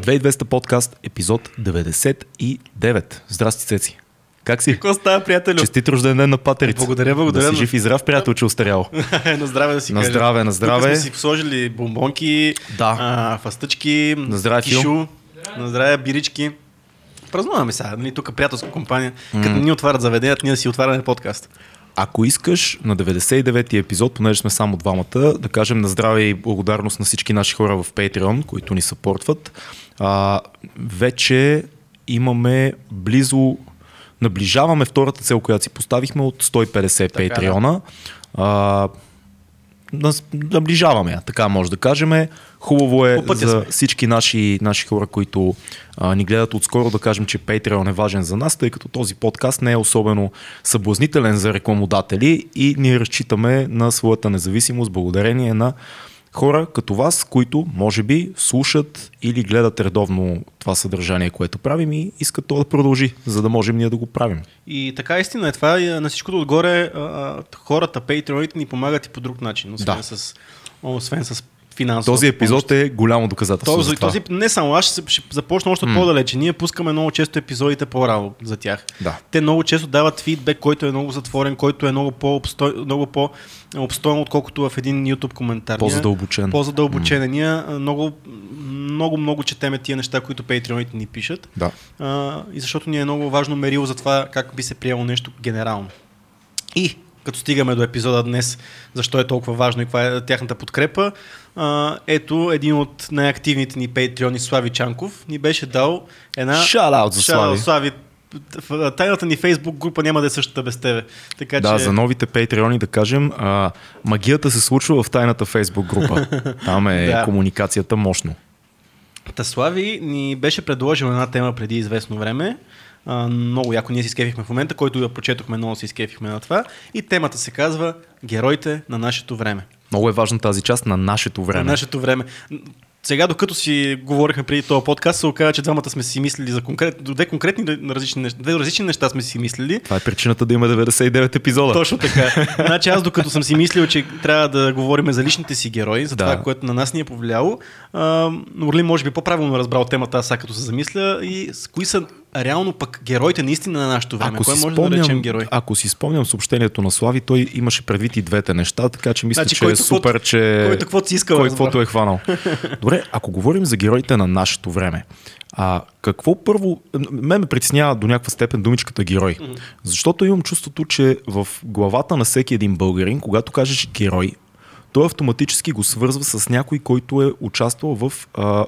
2200 подкаст, епизод 99. Здрасти, Цеци. Как си? Какво става, приятелю? Честит рожден ден на патерица. Благодаря. Да си жив и здрав, приятел, че остарял. На здраве да си кажа. На здраве. Тук сме си сложили бомбонки, фастъчки, на здраве, кишу, на здраве, бирички. Празнуваме сега, нали, тук приятелска компания. Като ни отварят заведенията, ние да си отваряме подкаст. Ако искаш на 99-ти епизод, понеже сме само двамата, да кажем на здраве и благодарност на всички наши хора в Patreon, които ни съпортват. Вече имаме наближаваме втората цел, която си поставихме от 150 Patreon-а. Наближаваме, така може да кажем. Хубаво е за всички наши хора, които ни гледат отскоро, да кажем, че Patreon е важен за нас, тъй като този подкаст не е особено съблазнителен за рекламодатели и ние разчитаме на своята независимост благодарение на хора като вас, които може би слушат или гледат редовно това съдържание, което правим и искат то да продължи, за да можем ние да го правим. И така, истина е това. На всичкото отгоре хората, патреоните ни помагат и по друг начин, освен с финансово. Този епизод е голямо доказателство за това. Не само аз, ще започна още по-далече. Ние пускаме много често епизодите по-рано за тях. Да. Те много често дават фидбек, който е много затворен, който е много по-обстоен, отколкото в един YouTube коментар. По-задълбочен. Ние много четеме тия неща, които патреоните ни пишат. Да. И защото ни е много важно мерило за това как би се приело нещо генерално. И като стигаме до епизода днес, защо е толкова важно и каква е тяхната подкрепа, ето един от най-активните ни патреони, Слави Чанков, ни беше дал една... Шаут-аут за Слави. Тайната ни фейсбук група няма да е същата без тебе. Така, че... за новите патреони да кажем, магията се случва в тайната фейсбук група. Там е комуникацията мощно. Слави ни беше предложил една тема преди известно време. Много яко ние си скефихме в момента, който я прочетохме, много си скефихме на това. И темата се казва Героите на нашето време. Много е важна тази част, на нашето време. На нашето време. Сега, докато си говорихме преди този подкаст, се оказа, че двамата сме си мислили за две различни неща сме си мислили. Това е причината да има 99 епизода. Точно така. Значи аз, докато съм си мислил, че трябва да говорим за личните си герои, за това, което на нас ни е повлияло, Орлин може би по-правилно разбрал темата, аз сега като се замисля, и с кои са реално пък героите наистина на нашето време. Кой може да наречем герой? Ако си спомням съобщението на Слави, той имаше предвид и двете неща, така че мисля, че е супер, че който каквото си искал, който каквото е хванал. Добре, ако говорим за героите на нашето време, какво първо... Ме притеснява до някаква степен думичката герой, защото имам чувството, че в главата на всеки един българин, когато кажеш герой, той автоматически го свързва с някой, който е участвал в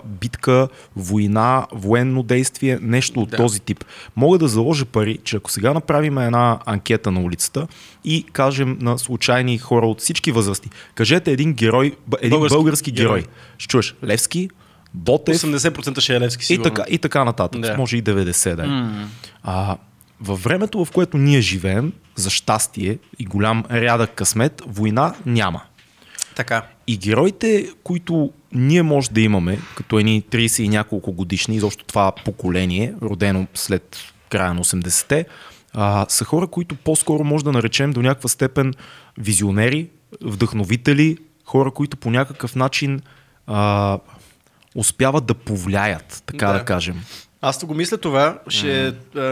битка, война, военно действие, нещо от този тип. Мога да заложа пари, че ако сега направим една анкета на улицата и кажем на случайни хора от всички възрасти, кажете един герой, един български герой. Ще чуеш Левски, Ботев... 80% ще е Левски, сигурно. И така нататък. Да. Може и 90%. Във времето, в което ние живеем, за щастие и голям рядък късмет, война няма. Така. И героите, които ние може да имаме, като едни 30 и няколко годишни, изобщо това поколение, родено след края на 80-те, са хора, които по-скоро може да наречем до някаква степен визионери, вдъхновители, хора, които по някакъв начин успяват да повлияят, да кажем. Аз го мисля това,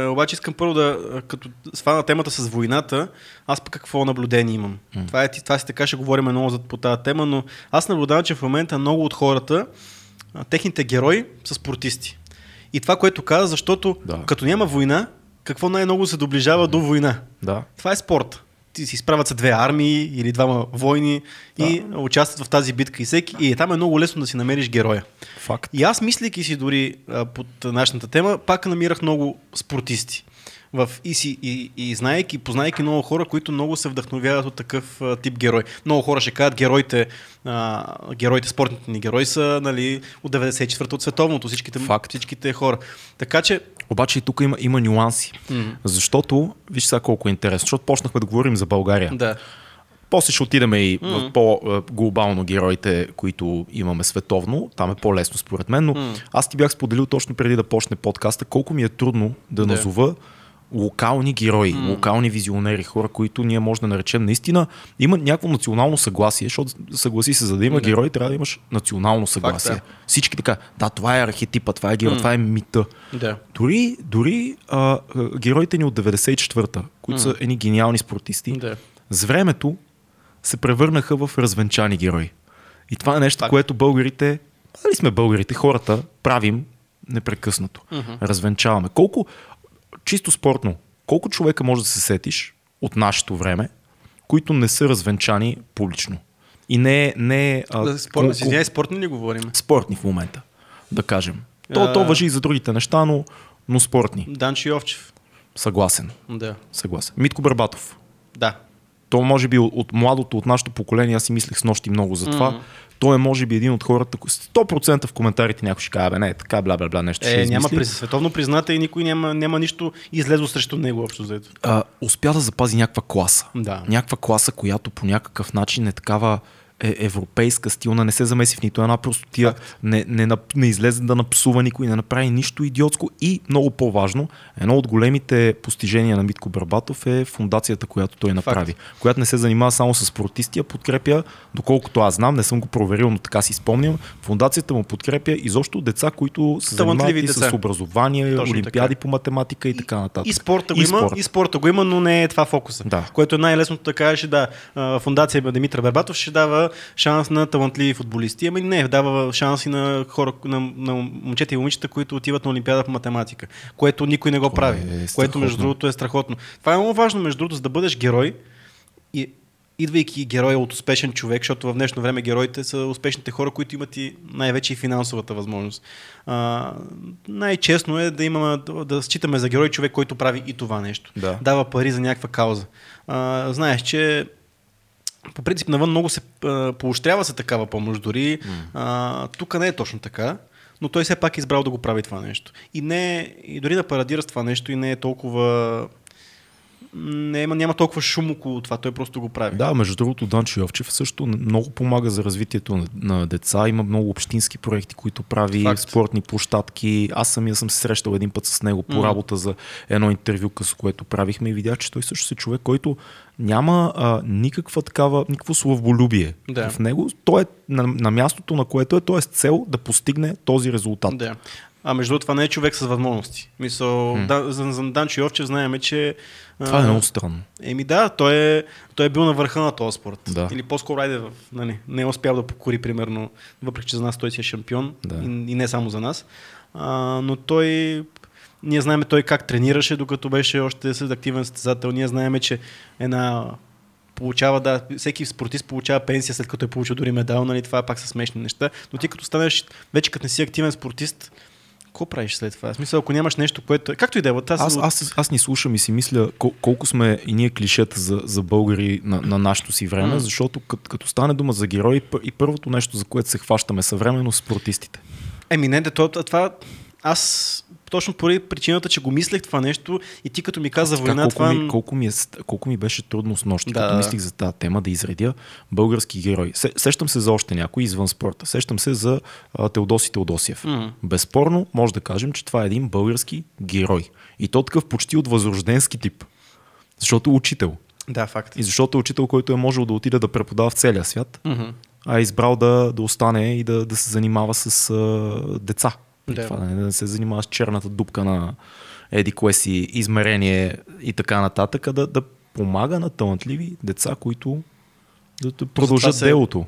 обаче искам първо като свана темата с войната, аз пък какво наблюдение имам. Това си така ще говорим много по тази тема, но аз наблюдавам, че в момента много от хората, техните герои са спортисти. И това, което каза, защото като няма война, какво най-много се доближава до война? Да. Това е спорт. Ти си справят се две армии или двама войни и участват в тази битка и всеки. И там е много лесно да си намериш героя. Факт. И аз, мислейки си дори под нашата тема, пак намирах много спортисти. Знаейки, познайки много хора, които много се вдъхновяват от такъв тип герой. Много хора ще кажат, героите, спортните ни герои са, нали, от 94-та от световното, всичките хора. Така че... Обаче и тук има нюанси. Защото, виж сега колко е интересно, защото почнахме да говорим за България. Да. После ще отидеме и в по-глобално героите, които имаме световно. Там е по-лесно според мен, но аз ти бях споделил точно преди да почне подкаста, колко ми е трудно да назова локални герои, локални визионери, хора, които ние може да наречем наистина, има някакво национално съгласие, защото съгласи се, за да има герой, трябва да имаш национално съгласие. Факт, да. Всички така, да, това е архетипа, това е герой, това е мита. Да. Дори героите ни от 94-та, които са едни гениални спортисти, с времето се превърнаха в развенчани герои. И това е нещо, което българите, дали сме българите, хората правим непрекъснато. Развенчаваме. Колко, чисто спортно, колко човека може да се сетиш от нашето време, които не са развенчани публично? И не е... Спортни ли говорим? Спортни в момента, да кажем. То важи и за другите неща, но спортни. Данчо Йовчев. Съгласен. Да. Съгласен. Митко Барбатов. Да. То може би от младото, от нашото поколение, аз си мислех с нощи много за това. Той е може би един от хората, 100% в коментарите някой ще каже, не, така бла-бла-бла, нещо ще измисли. Няма световно призната и никой няма нищо излезло срещу него общо взето. Успя да запази някаква класа. Да. Някаква класа, която по някакъв начин е такава европейска стилна, не се замеси в нито една простотия, не излезе да напсува никой, не направи нищо идиотско и много по-важно, едно от големите постижения на Митко Барбатов е фундацията, която той направи, която не се занимава само с спортисти, а подкрепя, доколкото аз знам, не съм го проверил, но така си спомням, фундацията му подкрепя изобщо деца, които се занимават и с образование, точно олимпиади така по математика и така нататък. И спорта го има, но не е това фокуса. Да. Което е най-лесното да кажеш, да, фундация Димитър Барбатов ще дава шанс на талантливи футболисти. Ами не, дава шанси на хора, на момчета и момичета, които отиват на Олимпиада по математика, което никой не го прави, което между другото е страхотно. Това е много важно, между другото, за да бъдеш герой, и идвайки герой от успешен човек, защото в днешно време героите са успешните хора, които имат и най-вече и финансовата възможност. Най-честно е да считаме за герой човек, който прави и това нещо. Да. Дава пари за някаква кауза. Знаеш, че по принцип навън много се поощрява се такава помощ дори. Тук не е точно така, но той все пак е избрал да го прави това нещо. И дори да парадира с това нещо и не е толкова... Няма толкова шум около това, той просто го прави. Да, между другото Данчо Йовчев също много помага за развитието на деца. Има много общински проекти, които прави, спортни площадки. Аз самия съм се срещал един път с него по работа за едно интервю, с което правихме и видях, че той също е човек, който няма никакво славолюбие в него. Той е на мястото, на което е, той е с цел да постигне този резултат. Да. А между това не е човек с възможности. Мисъл, за Данчо Йовчев знаем, че... Това е много странно. Той е бил на върха на този спорт. Да. Или по-скоро не е успял да покори, примерно, въпреки че за нас той си е шампион и не само за нас. Но той... Ние знаем той как тренираше, докато беше още след активен състезател. Ние знаем, че всеки спортист получава пенсия, след като е получил дори медал, нали, това пак са смешни неща. Но ти като станеш, вече като не си активен спортист, какво правиш след това? В смисъл, ако нямаш нещо, което... Както и да е. Аз ни слушам и си мисля колко сме и ние клишета за българи на нашето си време, защото като стане дума за герои и първото нещо, за което се хващаме съвременно, спортистите. Това... Аз точно поради причината, че го мислех това нещо и ти като ми каза война, колко ми беше трудно с нощи, като мислих за тази тема да изредя български герой. Сещам се за още някой извън спорта. Сещам се за Теодоси Теодосиев. Безспорно може да кажем, че това е един български герой. И то такъв почти от възрожденски тип. Защото е учител. Да, факт. И защото е учител, който е можел да отиде да преподава в целия свят, а е избрал да остане и да се занимава с деца. Това, да се занимава с черната дупка на еди кое си измерение и така нататък, да помага на талантливи деца, които да продължат делото.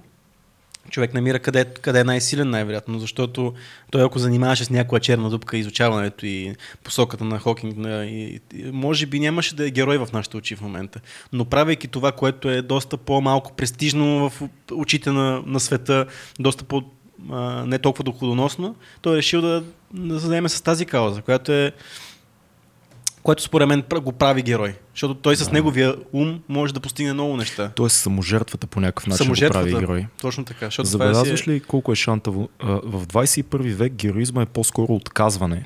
Човек намира къде е най-силен най-вероятно, защото той ако занимаваше с някоя черна дупка изучаването и посоката на Хокинг, може би нямаше да е герой в нашите очи в момента. Но правейки това, което е доста по-малко престижно в очите на света, доста по не толкова доходоносно, той е решил да се заеме с тази кауза, което според мен го прави герой. Защото той с неговия ум може да постигне много неща. Тоест саможертвата по някакъв начин го прави герой. Точно така. Забелязваш ли колко е шантаво? В 21 век героизма е по-скоро отказване,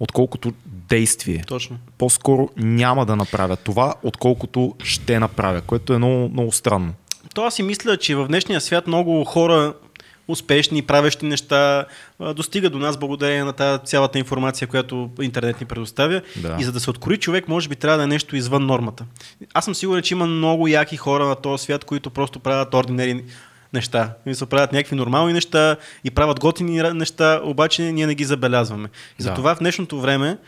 отколкото действие. Точно. По-скоро няма да направя това, отколкото ще направя, което е много, много странно. То аз си мисля, че в днешния свят много хора успешни, правещи неща, достига до нас благодарение на тази цялата информация, която интернет ни предоставя. Да. И за да се откори човек, може би трябва да е нещо извън нормата. Аз съм сигурен, че има много яки хора на този свят, които просто правят ординери неща. И се правят някакви нормални неща и правят готини неща, обаче ние не ги забелязваме. И затова в днешното време,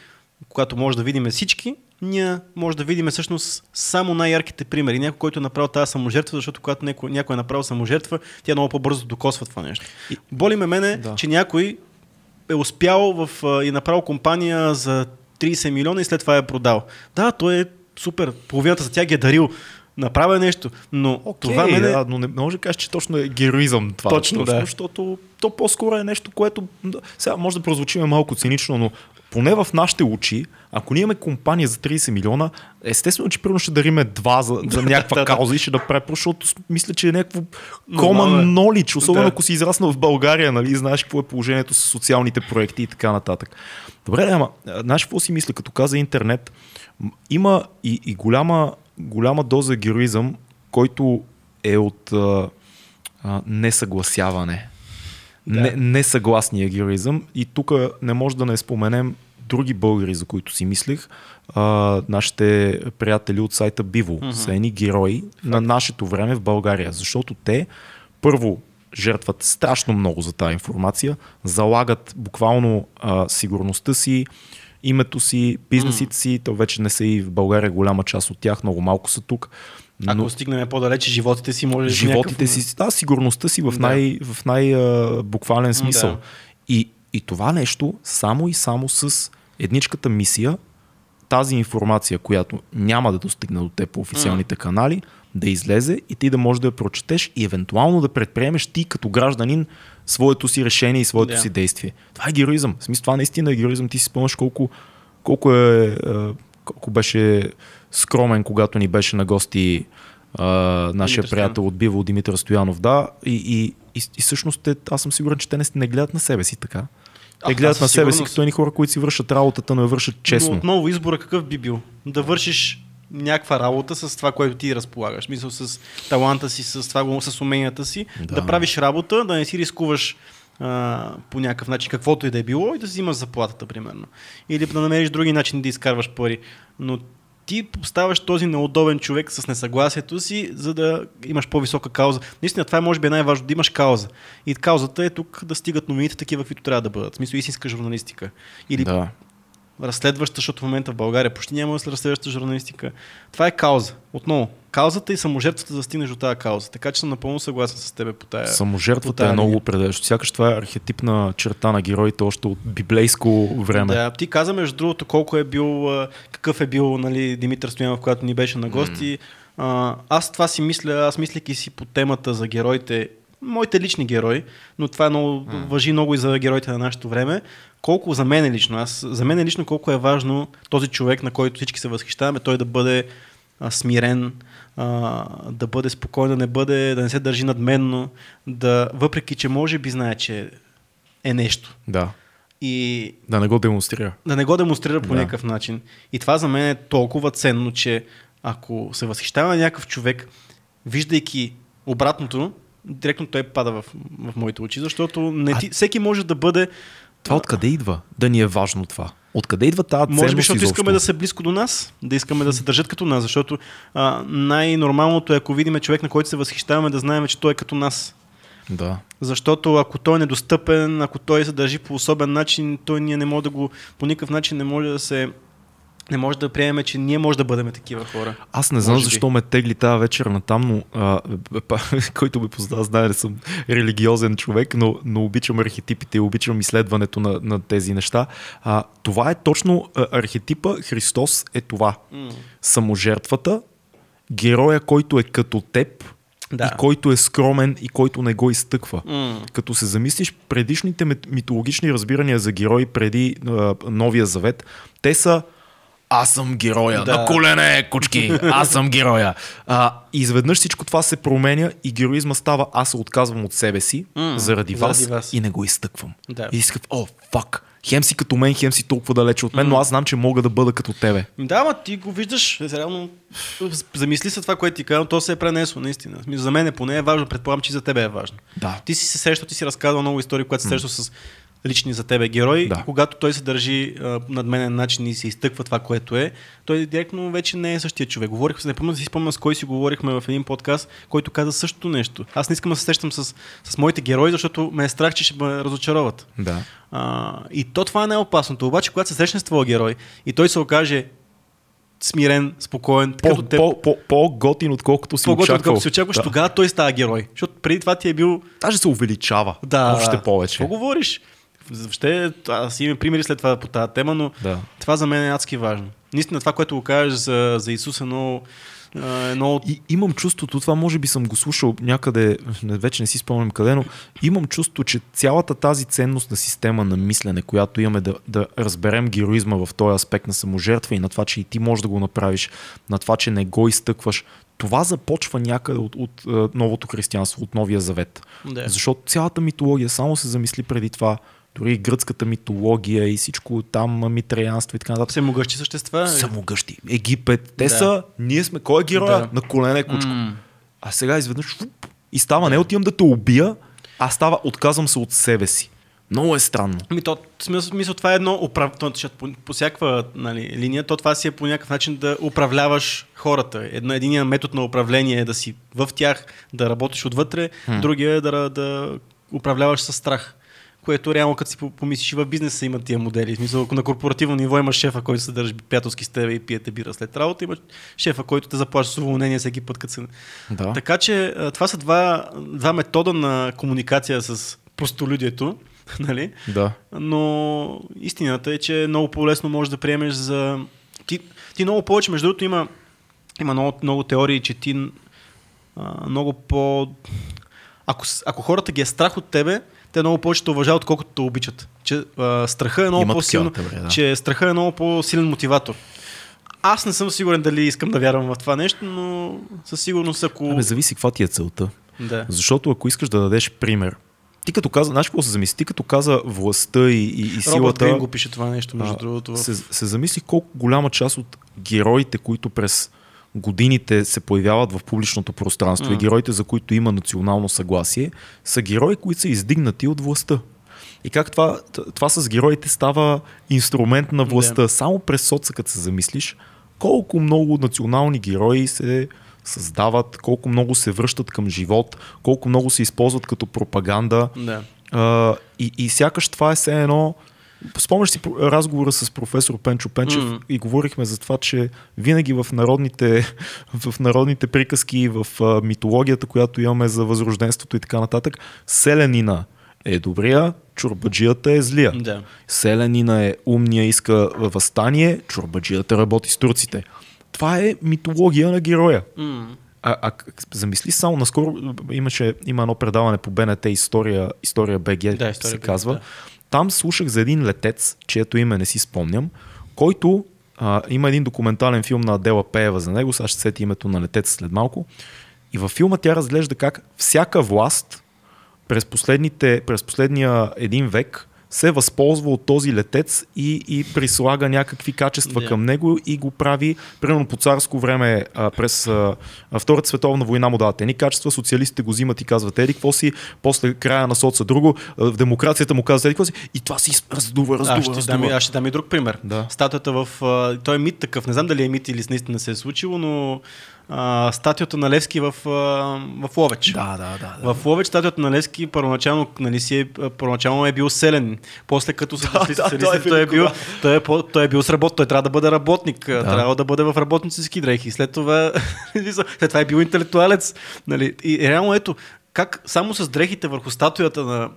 когато може да видим всички, ние може да видим всъщност само най-ярките примери. Някой, който е направил тази саможертва, защото когато някой е направил саможертва, тя много по-бързо докосва това нещо. И боли мене, че някой е успял и направил компания за 30 милиона и след това е продал. Да, той е супер. Половината за тя ги е дарил. Направя нещо, но това мене... Да, но не може да кажеш, че точно е героизъм това. Точно, защото то по-скоро е нещо, което... Сега може да прозвучим малко цинично, но поне в нашите очи, ако ние имаме компания за 30 милиона, естествено, че примерно ще дариме 2 за някаква кауза и ще да препро, защото мисля, че е някакво common knowledge, особено ако си израснал в България, нали, знаеш какво е положението с социалните проекти и така нататък. Добре, ама, знаеш какво си мисля, като каза интернет, има и голяма доза героизъм, който е от несъгласяване. Да. Несъгласния героизъм. И тук не може да не споменем други българи, за които си мислих. Нашите приятели от сайта Биво са едни герои на нашето време в България. Защото те първо жертват страшно много за тази информация, залагат буквално сигурността си, името си, бизнесите си, то вече не са и в България голяма част от тях, много малко са тук. Но... Ако стигнем по-далече, животите си може да са някакъв... си, да, сигурността си в най-буквален смисъл. Да. И това нещо само и само с едничката мисия, тази информация, която няма да достигне до те по официалните канали, да излезе и ти да можеш да я прочетеш и евентуално да предприемеш ти като гражданин своето си решение и своето си действие. Това е героизъм. В смисъл, това наистина е героизъм. Ти си спомняш колко беше скромен, когато ни беше на гости нашия приятел от Биво Димитър Стоянов. Да, и всъщност аз съм сигурен, че те не гледат на себе си така. Те гледат на себе си като едни хора, които си вършат работата, но я вършат честно. Но отново избора какъв би бил? Да вършиш някаква работа с това, което ти разполагаш. Мисъл, с таланта си, с уменията си, да правиш работа, да не си рискуваш по някакъв начин, каквото и да е било, и да си взимаш заплатата, примерно. Или да намериш други начини да изкарваш пари. Но ти ставаш този неудобен човек с несъгласието си, за да имаш по-висока кауза. Наистина, това е може би най-важно, да имаш кауза. И каузата е тук да стигат новините такива, каквито трябва да бъдат. В смисъл, истинска журналистика. Или разследваща, защото в момента в България почти няма разследваща журналистика. Това е кауза. Отново. Каузата и саможертвата да стигнеш до тази кауза. Така че съм напълно съгласен с тебе по тая. Саможертвата е много определяща. Сякаш това е архетипна черта на героите още от библейско време. Да, ти каза между другото колко е бил, какъв е бил, нали, Димитър Стоянов, когато ни беше на гости. Аз това си мисля, мислейки си по темата за героите, моите лични герои, но това е много, важи много и за героите на нашето време. Колко за мен е лично, колко е важно този човек, на който всички се възхищаваме, той да бъде смирен, да бъде спокоен, да не се държи надменно, въпреки че може би знае, че е нещо. Да. И да не го демонстрира. Да не го демонстрира по някакъв начин. И това за мен е толкова ценно, че ако се възхищава някакъв човек, виждайки обратното, директно той пада в моите очи, защото всеки може да бъде... Това откъде идва? Да ни е важно това. Откъде идва тази ценност? Може би, защото искаме да са близко до нас, да искаме да се държат като нас, защото най-нормалното е, ако видим човек, на който се възхищаваме, да знаем, че той е като нас. Да. Защото ако той е недостъпен, ако той се държи по особен начин, той ние не може да го... По никакъв начин не може да приемем, че ние може да бъдем такива хора. Аз не знам защо ме тегли тази вечер натам, но който ме познава, знае, не съм религиозен човек, но обичам архетипите и обичам изследването на тези неща. Това е точно архетипа. Христос е това. Саможертвата, героя, който е като теб, и който е скромен и който не го изтъква. Като се замислиш, предишните митологични разбирания за герои преди Новия Завет, те са: аз съм героя, на колене, кучки, аз съм героя. Изведнъж всичко това се променя и героизма става: аз се отказвам от себе си заради вас и не го изтъквам. И искам, о, фак, хем си като мен, хем си толкова далече от мен, но аз знам, че мога да бъда като тебе. Да, ма ти го виждаш, реално замисли се това, което ти казвам, то се е пренесло, наистина. За мен е поне е важно, предполагам, че и за тебе е важно. Да. Ти си се срещал, ти си разказвал много истории, когато се срещал с лични за тебе герои, да. Когато той се държи над менен начин и се изтъква това, което е, той директно вече не е същия човек. Говорихме се, не спомням с кой си говорихме в един подкаст, който каза същото нещо. Аз не искам да се срещам с моите герои, защото ме е страх, че ще ме разочароват. Да. И то това е най-опасното. Обаче, когато се срещне с твой герой и той се окаже смирен, спокоен, по-готин, отколкото си очакваш. Отколкото си очакваш, да. Тогава той става герой. Защото преди това ти е бил. Даже се увеличава. Да, още повече. Какво говориш? Въобще, аз имам примери след това по тази тема, но да. Това за мен е адски важно. Наистина това, което го кажеш за Исус е много... И имам чувството, това може би съм го слушал някъде, вече не си спомням къде, но имам чувството, че цялата тази ценностна система на мислене, която имаме да разберем героизма в този аспект на саможертва и на това, че и ти можеш да го направиш, на това, че не го изтъкваш, това започва някъде от новото християнство, от Новия Завет. Да. Защото цялата митология, само се замисли преди това, дори и гръцката митология и всичко там, митреянство и така нататък. Самогъщи същества. Самогъщи. Египет. Те са, ние сме, кой е героя? Да. На колене кучко. А сега изведнъж и става, не отивам да те убия, а става, отказвам се от себе си. Много е странно. Мисля, това е едно управление. По всякаква линия, то това си е по някакъв начин да управляваш хората. Единия метод на управление е да си в тях, да работиш отвътре, другия е да управляваш със страх. Което реално като си помислиш, в бизнеса има тия модели. Смисъл, ако на корпоративно ниво имаш шефа, който се държи приятелски с тебе и пиете бира след работа, имаш шефа, който те заплаща с уволнение всеки път, като се... Да. Така че това са два метода на комуникация с простолюдието, нали? Да. Но истината е, че много по-лесно можеш да приемеш за... Ти много повече, между другото има много теории, че ти много по... Ако хората ги е страх от тебе, те много повече те уважават, отколкото те обичат. Че, страха е много по-силен, да. Че страха е много по-силен мотиватор. Аз не съм сигурен дали искам да вярвам в това нещо, но със сигурност ако... зависи каква ти е целта. Да. Защото ако искаш да дадеш пример, ти като каза, знаеш какво се замисли, ти като каза властта и силата... Робърт Грин го пише това нещо, между другото. Се замисли колко голяма част от героите, които през годините се появяват в публичното пространство и героите, за които има национално съгласие, са герои, които са издигнати от властта. И как това с героите става инструмент на властта. Yeah. Само през соца, като се замислиш, колко много национални герои се създават, колко много се връщат към живот, колко много се използват като пропаганда. Yeah. И сякаш това е все едно... Спомняш си разговора с професор Пенчо Пенчев и говорихме за това, че винаги в народните приказки, в митологията, която имаме за възрожденството и така нататък, селянина е добрия, чорбаджията е злия. Да. Селянина е умния, иска въстание, чорбаджията работи с турците. Това е митология на героя. А замисли само, наскоро има едно предаване по БНТ История БГ, да, се казва. Да. Там слушах за един летец, чието име не си спомням, който има един документален филм на Дела Пеева за него, сега ще сети името на летец след малко. И във филма тя разглежда как всяка власт през последния един век се възползва от този летец и прислага някакви качества към него и го прави, примерно по царско време, през Втората световна война му дават едни качества, социалистите го взимат и казват еди какво си, после края на соца друго, в демокрацията му казват еди какво си и това си раздува. Аз ще дам и друг пример. Да. Статуята той е мит такъв, не знам дали е мит или наистина се е случило, но статуята на Левски в Ловеч. Да. В Ловеч статуята на Левски първоначално е бил селен. После като се той е бил сработник. Той трябва да бъде работник. Да. Трябва да бъде в работнически дрехи. След това е бил интелектуалец. Нали? И реално ето, как само с дрехите върху статуята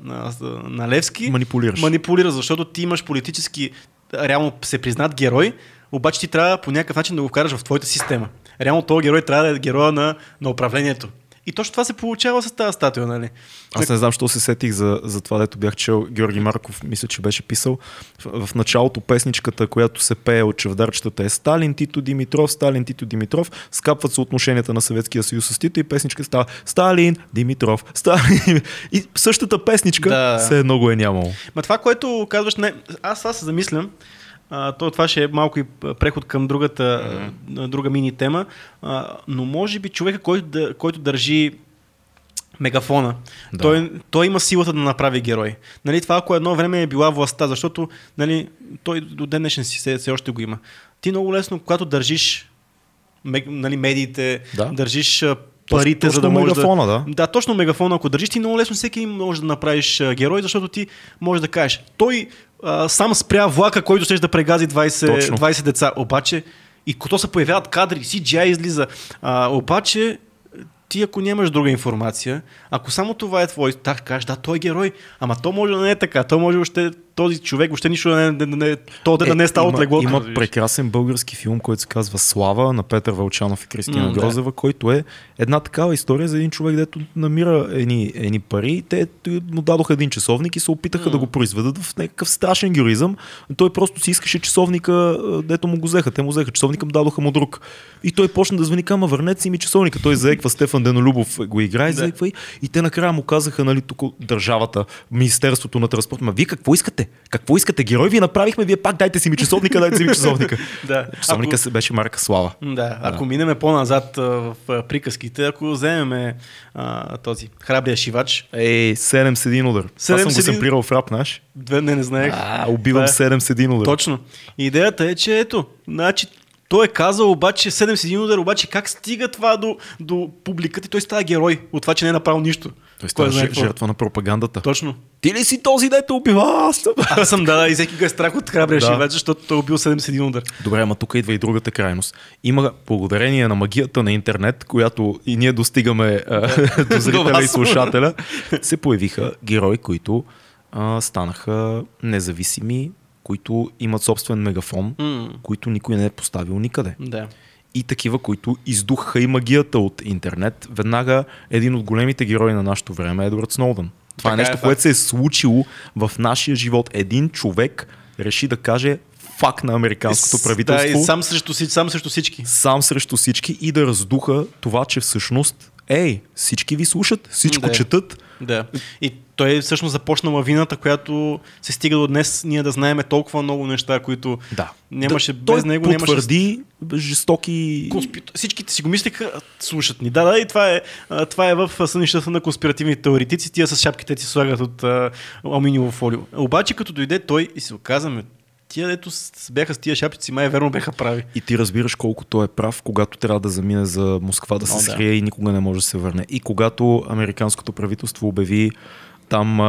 на Левски манипулираш, защото ти имаш политически реално се признат герой, обаче ти трябва по някакъв начин да го вкараш в твоята система. Реално този герой трябва да е героя на управлението. И точно това се получава с тази статуя, нали? Аз не знам, що се сетих за това, дето бях чел Георги Марков, мисля, че беше писал. В началото песничката, която се пее от чевдарчетата е Сталин, Тито, Димитров, Сталин, Тито, Димитров. Скапват се отношенията на Съветския съюз с Тито и песничка става Сталин, Димитров, Сталин. И същата песничка се много е нямало. Ма това, което казваш, не, аз се замислям, това ще е малко и преход към друга мини тема, но може би човека, който държи мегафона, той има силата да направи герой. Нали, това ако едно време е била властта, защото нали, той до ден днешен си все още го има. Ти много лесно, когато държиш нали, медиите, държиш парите, точно, за да можеш мегафона, да, точно мегафона, ако държиш, ти много лесно всеки може да направиш герой, защото ти можеш да кажеш, той сам спря влака, който ще да прегази 20 деца. Обаче, и като се появяват кадри, CGI излиза. Обаче, ти ако нямаш друга информация, ако само това е твой, так кажеш, да, той е герой, ама то може да не е така, то може още този човек, още нищо да не е стал от леглото. Има прекрасен български филм, който се казва Слава, на Петър Вълчанов и Кристина Грозева, който е една такава история за един човек, дето намира едни пари и те му дадоха един часовник и се опитаха да го произведат в някакъв страшен героизъм. Той просто си искаше часовника, дето му го взеха. Те му взеха часовника, му дадоха му друг. И той почна да звъни, кама върнете си ми часовника. Той заеква, Стефан Денолюбов го играе, заеква и те накрая му казаха, нали, тук държавата, Министерството на транспорт. Ма вие какво искате? Какво искате? Герой ви направихме, вие пак дайте си ми часовника, Часовника беше марка Слава. Да, ако минеме по-назад в приказките, ако вземем този храбрия шивач. 7 с един удар. Аз съм го семплирал в рап наш. Не знаех. Убивам 7 с един удар. Точно. Идеята е, че ето, значи той е казал обаче 7 с един удар, обаче как стига това до публиката и той става герой от това, че не е направил нищо. Той става жертва на пропагандата. Точно. Ти ли си този, дето убива? Аз съм, и всеки го е страх от храбрия шивач, защото той убил 71 удар. Добре, ама тук идва и другата крайност. Има благодарение на магията на интернет, която и ние достигаме до зрителя и слушателя. Се появиха герои, които станаха независими, които имат собствен мегафон, които никой не е поставил никъде. Да. И такива, които издухаха и магията от интернет. Веднага един от големите герои на нашето време е Едуард Сноудън. Това е нещо, което се е случило в нашия живот. Един човек реши да каже фак на американското правителство. Да, и сам срещу всички. Сам срещу всички и да раздуха това, че всъщност всички ви слушат, всичко четат. Да. И той всъщност започна лавината, която се стига до днес ние да знаем толкова много неща, които нямаше без него. Той потвърди жестоки... Всичките си го мислиха, слушат ни. Да, и това е в сънищата на конспиративните теоретици. Тия с шапките ти слагат от алуминиево фолио. Обаче като дойде той и се оказаме, тия дето бяха с тия шапчици, май верно бяха прави. И ти разбираш колко той е прав, когато трябва да замине за Москва, да се скрие и никога не може да се върне. И когато американското правителство обяви там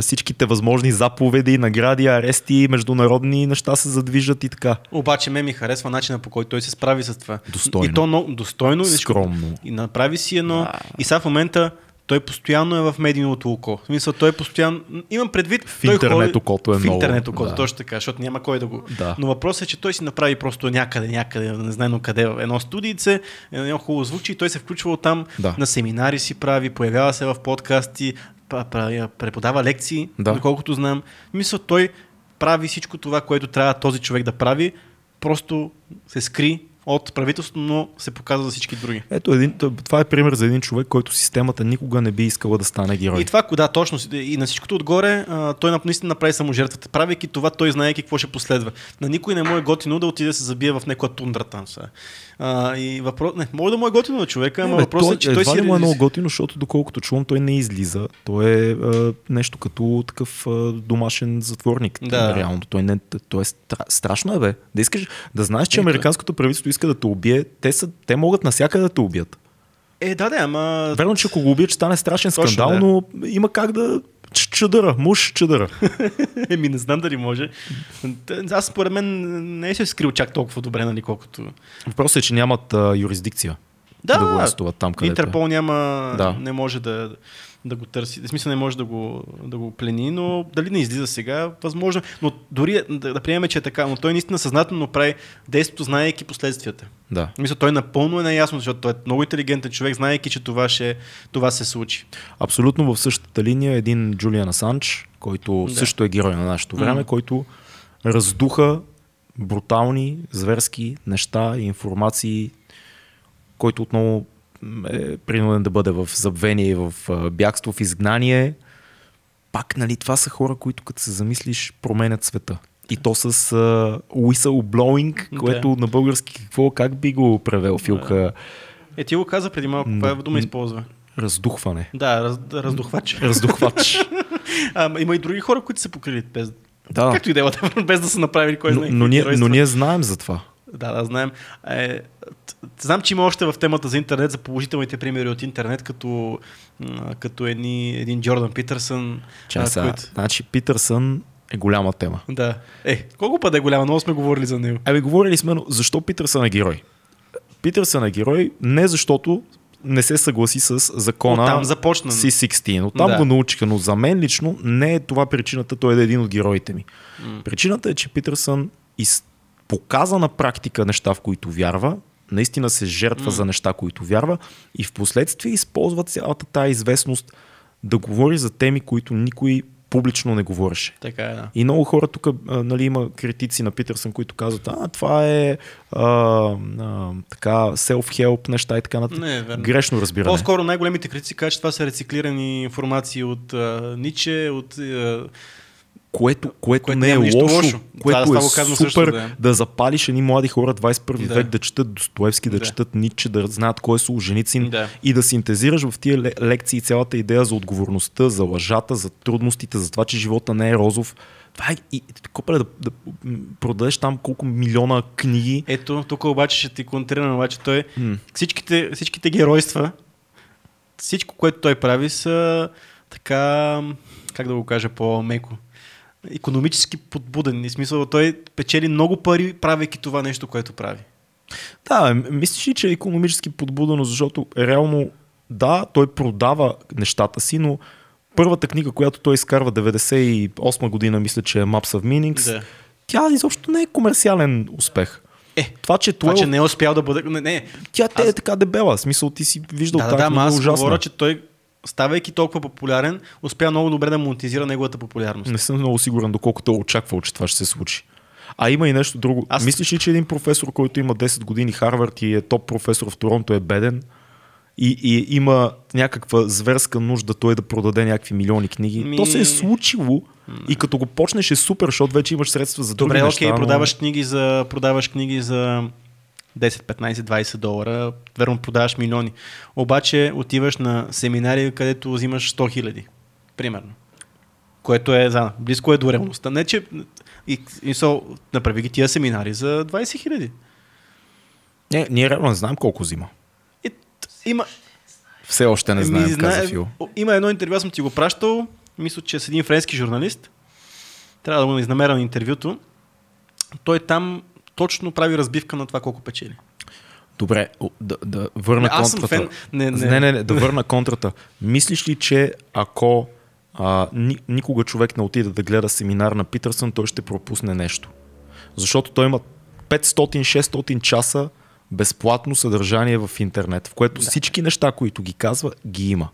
всичките възможни заповеди, награди, арести, международни неща се задвижат и така. Обаче ми харесва начина, по който той се справи с това. Достойно. И то достойно. Скромно. И направи си едно. И сега в момента той постоянно е в медийното око. В смисъл, той постоянно... Имам предвид... В интернет окото е много. В интернет окото, точно така, защото няма кой да го... Да. Но въпросът е, че той си направи просто някъде, не знайно къде, едно студийце, едно хубаво звучи и той се включва там, на семинари си прави, появява се в подкасти, преподава лекции, доколкото знам. Мисля, той прави всичко това, което трябва този човек да прави, просто се скри от правителството, но се показва за всички други. Ето, това е пример за един човек, който системата никога не би искала да стане герой. И това, точно. И на всичкото отгоре, той наистина направи саможертвата. Правейки това, той знае какво ще последва. На никой не му е готино да отиде да се забие в някоя тундра там. Може да му е готино на човека, но въпросът е, че той си е много готино, защото доколкото чувам, той не излиза. Той е нещо като такъв домашен затворник. Да. Реално. Той е страшно е, бе. Да искаш да знаеш, че американското правителство иска да те убие, те могат насякъде да те убият. Ама... Верно, че ако го убият, стане страшен скандал, но има как да... Чадъра. Не знам дали може. Аз според мен не се скрил чак толкова добре, нали, колкото... Въпросът е, че нямат юрисдикция. Да, Интерпол няма... Не може да... да го търси. В смисъл не може да го плени, но дали не излиза сега, възможно. Но дори да приемем, че е така, но той наистина съзнателно прави действото, знаейки последствията. Да. Мисля, той напълно е наясно, защото той е много интелигентен човек, знаейки, че това се случи. Абсолютно в същата линия един Джулиан Асанч, който също е герой на нашето време, който раздуха брутални, зверски неща и информации, който отново е принуден да бъде в забвение, в бягство, в изгнание. Пак, нали, това са хора, които като се замислиш, променят света. И то с whistleblowing, което на български какво, как би го превел, Филка? Ти го каза преди малко, каква дума използва? Раздухване. Да, раздухвач. Раздухвач. Има и други хора, които се покриват без... Да. Както и да е, без да са направили кой знае. Но ние знаем за това. Да, знаем. Знам, че има още в темата за интернет, за положителните примери от интернет, като един Джордан Питърсън. Значи Питърсън е голяма тема. Да. Колко път е голяма? Много сме говорили за него. Говорили сме, защо Питърсън е герой? Питърсън е герой не защото не се съгласи с закона C-16. Оттам го научиха, но за мен лично не е това причината, той е един от героите ми. Причината е, че Питърсън показа на практика неща, в които вярва, наистина се жертва за неща, които вярва и в последствие използва цялата тая известност да говори за теми, които никой публично не говореше. Така е, да. И много хора тук, нали, има критици на Питърсън, които казват, това е така self-help неща и така нататък. Грешно разбиране. По-скоро най-големите критици казват, че това са рециклирани информации от Ниче, от... Което не е лошо, което е супер да запалиш едни млади хора 21 век да четат Достоевски, да четат Ниче, да знаят кой е Солженицин и да синтезираш в тия лекции цялата идея за отговорността, за лъжата, за трудностите, за това, че живота не е розов. Това е и да продадеш там колко милиона книги. Ето, тук обаче ще ти контрирам, обаче той всичките геройства, всичко, което той прави са така, как да го кажа по-меко, икономически подбуден. И смисъл, той печели много пари, правейки това нещо, което прави. Да, мислиш ли, че е икономически подбудено, защото реално да, той продава нещата си, но първата книга, която той изкарва 98 година, мисля, че е Maps of Meanings, тя изобщо не е комерциален успех. Това, че не е успял да бъде... Не. Тя е така дебела. В смисъл, ти си виждал тази книга ужасна. Да, аз говоря, че той, ставайки толкова популярен, успя много добре да монетизира неговата популярност. Не съм много сигурен доколко той очаквал, че това ще се случи. А има и нещо друго. Мислиш ли, че един професор, който има 10 години Харвард и е топ професор в Торонто, е беден и има някаква зверска нужда той да продаде някакви милиони книги? То се е случило и като го почнеш е супер, защото вече имаш средства за други неща. Добре, окей, продаваш книги за... 10, 15, $20, верно продаваш милиони. Обаче отиваш на семинари, където взимаш 100 000, примерно. Което е близко е до реалността. Не, че направи ги тия семинари за 20 000. Не, ние реално не знаем колко взима. Все още не знаем, каза Фил. Има едно интервю, аз съм ти го пращал, мисля, че с един френски журналист. Трябва да го изнамеря на интервюто. Той там точно прави разбивка на това колко печели. Добре, да върна контрата. Да върна контрата. Мислиш ли, че ако никога човек не отиде да гледа семинар на Питърсън, той ще пропусне нещо? Защото той има 500-600 часа безплатно съдържание в интернет, в което всички неща, които ги казва, ги има.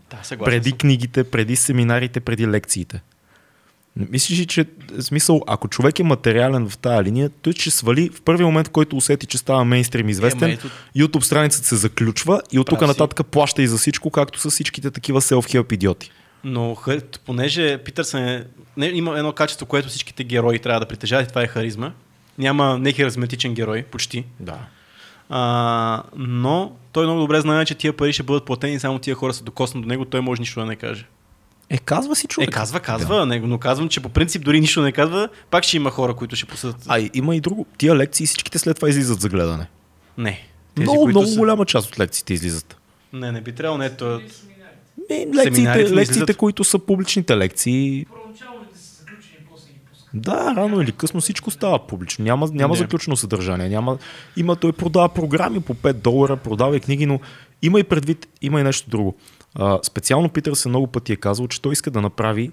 Преди книгите, преди семинарите, преди лекциите. Мислиш ли, че смисъл, ако човек е материален в тая линия, той ще свали в първи момент, в който усети, че става мейнстрим известен, YouTube страницата се заключва и от тук нататък плаща и за всичко, както са всичките такива self-help идиоти. Но понеже Питърсън има едно качество, което всичките герои трябва да притежават, и това е харизма. Няма нехаризматичен герой, почти. Да. Но той много добре знае, че тия пари ще бъдат платени, само тия хора са докоснат до него, той може нищо да не каже. Казва си човек. Казва, но казвам, че по принцип дори нищо не казва, пак ще има хора, които ще посъдат. Има и друго. Тия лекции всичките след това излизат за гледане. Не. Много голяма част от лекциите излизат. Не би трябвало. Лекциите, които са публичните лекции. Първоначалните са заключени, после ги пускат. Да, рано или късно всичко става публично. Няма заключено съдържание. Той продава програми по $5, продава и книги, но има и предвид, има и нещо друго. Специално Питърсън много пъти е казал, че той иска да направи,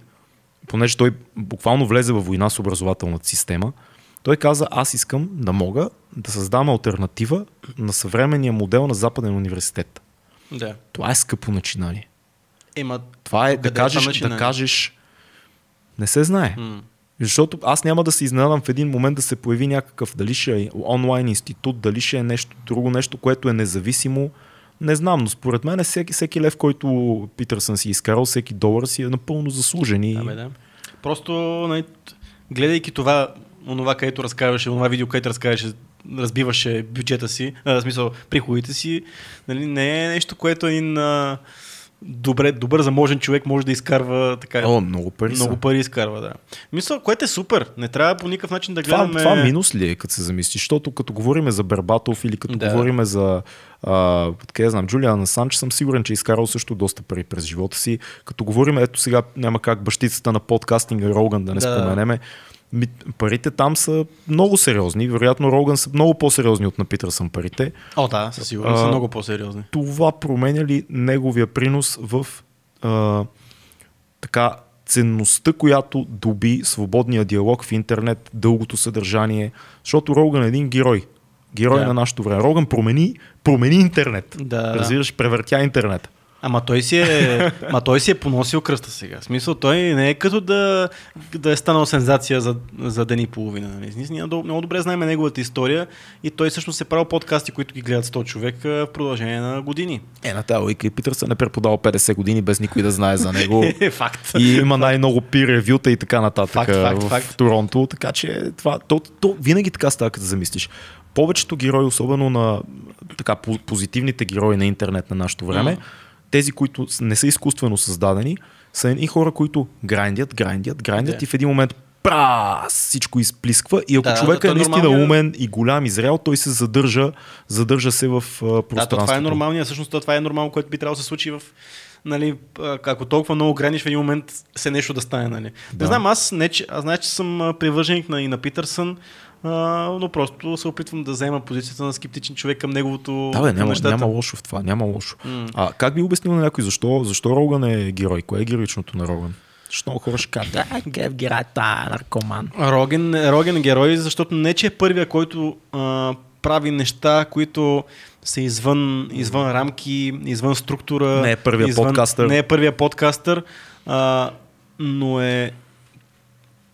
понеже той буквално влезе във война с образователната система, той каза, аз искам да мога да създам алтернатива на съвременния модел на Западен университет. Да. Това е скъпо начинание. Това е да кажеш, не се знае. Защото аз няма да се изненадам в един момент да се появи някакъв, дали ще е онлайн институт, дали ще е нещо друго, нещо, което е независимо. Не знам, но според мен всеки лев, който Питърсън си изкарал, всеки долар си е напълно заслужен. И... Да. Просто гледайки това, онова, където разкарваше, онова видео, където разкарваше, разбиваше бюджета си, в смисъл приходите си, не е нещо, което един добър заможен човек може да изкарва така. Много пари изкарва, да. Мисля, което е супер. Не трябва по никакъв начин да гледаме... Това минус ли е, като се замисли? Защото като говорим за Барбатов или като говорим за Джулиан Асанч, съм сигурен, че е изкарал също доста пари през живота си. Като говорим, ето сега няма как бащицата на подкастинга Роган да не споменеме. Парите там са много сериозни. Вероятно Роган са много по-сериозни от на Питърсън парите. Със сигурност са много по-сериозни. Това променя ли неговия принос в така ценността, която доби свободния диалог в интернет, дългото съдържание? Защото Роган е един герой. Герой на нашето време. Роган промени интернет. Да. Разбираш, превъртя интернет. Той си е поносил кръста сега. В смисъл, той не е като да е станал сензация за ден и половина. Ние много добре знаем неговата история и той всъщност е правил подкасти, които ги гледат 100 човека в продължение на години. На тази логика и Питърсън е преподавал 50 години без никой да знае за него. Факт. И има най-много пир-ревюта и така нататък в Торонто. Така че то винаги така става, като замислиш. Повечето герои, особено на така позитивните герои на интернет на нашето време, тези, които не са изкуствено създадени, са и хора, които грайндят и в един момент всичко изплисква и ако човек е наистина умен и голям и зрял, той се задържа се в пространството. Това е нормално, всъщност това е нормално, което би трябвало да се случи в... ако толкова много граниш, в един момент се нещо да стане. Да. Не знам, аз съм привърженик на Питърсън, но просто се опитвам да заема позицията на скептичен човек към неговото... Няма лошо в това, няма лошо. Как би обяснил на някой защо Роган е герой? Кое е героичното на Роган? Защо много хора ще кажат, наркоман. Роган е герой, защото не че е първия, който прави неща, които са извън рамки, извън структура. Не е първия подкастър, но е...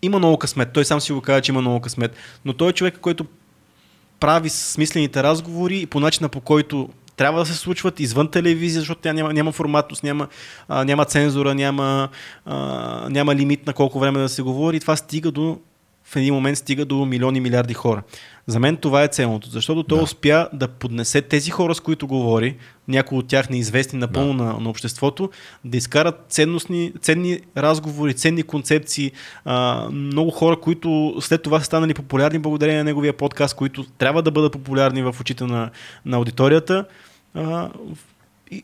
Има много късмет. Той сам си го казва, че има много късмет. Но той е човек, който прави смислените разговори и по начина, по който трябва да се случват извън телевизия, защото тя няма форматност, няма цензура, няма лимит на колко време да се говори. И това в един момент стига до милиони, милиарди хора. За мен това е целното, защото той успя да поднесе тези хора, с които говори, някои от тях неизвестни напълно на обществото, да изкарат ценни разговори, ценни концепции, много хора, които след това са станали популярни благодарение на неговия подкаст, които трябва да бъдат популярни в очите на аудиторията.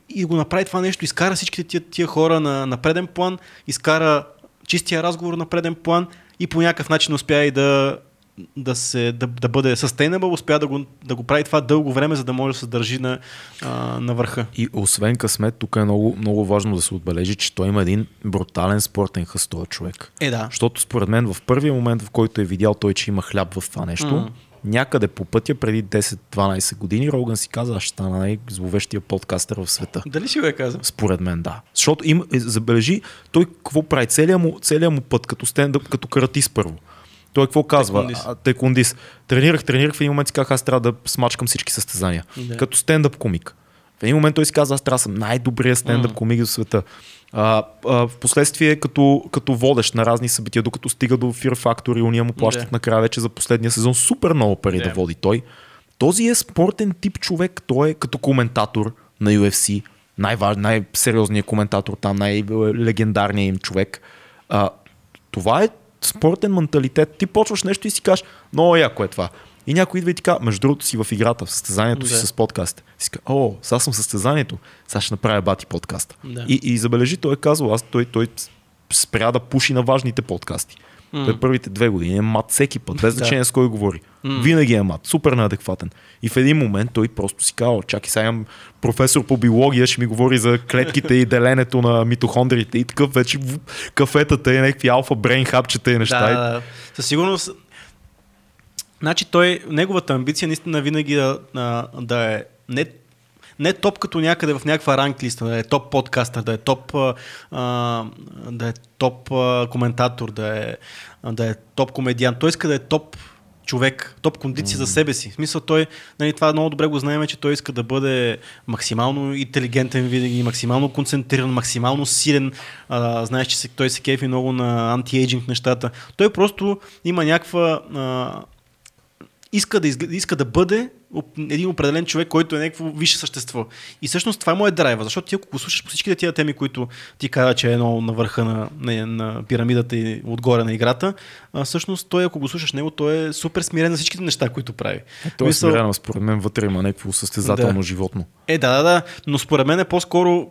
И го направи това нещо, изкара всичките тия хора на преден план, изкара чистия разговор на преден план и по някакъв начин успя и да бъде sustainable, успя да го прави това дълго време, за да може да се държи на върха. И освен късмет, тук е много, много важно да се отбележи, че той има един брутален спортен хъст, този човек. Защото според мен в първия момент, в който е видял той, че има хляб в това нещо, някъде по пътя преди 10-12 години Роган си каза, аз ще стана най-зловещия подкастър в света. Дали си го е казал? Според мен да. Защото забележи той какво прави целият му път като стендъп, като каратист първо. Той какво казва? Тайкундис. Тренирах в един момент си казах, аз трябва да смачкам всички състезания. Да. Като стендъп комик. В един момент той си каза, аз трябва да съм най-добрият стендъп комик в света. Впоследствие като водещ на разни събития, докато стига до Fear Factory, уния му плащат накрая вече за последния сезон супер много пари да води той. Този е спортен тип човек, той е като коментатор на UFC, най-сериозният коментатор там, най-легендарният им човек. Това е спортен менталитет. Ти почваш нещо и си кажеш, много яко е това. И някой идва и ти казва, между другото си в играта, в състезанието си с подкаст. Си казва, сега съм в състезанието, сега ще направя бати подкаст. И забележи, той е казал, той спря да пуши на важните подкасти. Той първите две години е мат всеки път, без значение с кой говори. Винаги е мат, супер неадекватен. И в един момент той просто си казва, чакай сега имам професор по биология, ще ми говори за клетките и деленето на митохондриите и такъв вече кафетата е някакви алфа брейн хапчета и неща. Да, със сигурност. Значи той, неговата амбиция наистина винаги да е не топ като някъде в някаква ранг листа, да е топ подкастър, да е топ, да е топ коментатор, да е топ комедиан. Той иска да е топ човек, топ кондиция за себе си. В смисъл той, нали, това много добре го знаем, че той иска да бъде максимално интелигентен винаги, максимално концентриран, максимално силен. Знаеш, че той се кефи много на анти-ейджинг нещата. Той просто има някаква... Иска да бъде един определен човек, който е някакво висше същество. И всъщност това е моят драйва, защото ти ако го слушаш по всичките тия теми, които ти каза, че е едно на върха на пирамидата и отгоре на играта, всъщност той, ако го слушаш него, той е супер смирен на всичките неща, които прави. Той е смирен, според мен вътре има някакво състезателно животно. Да, но според мен е по-скоро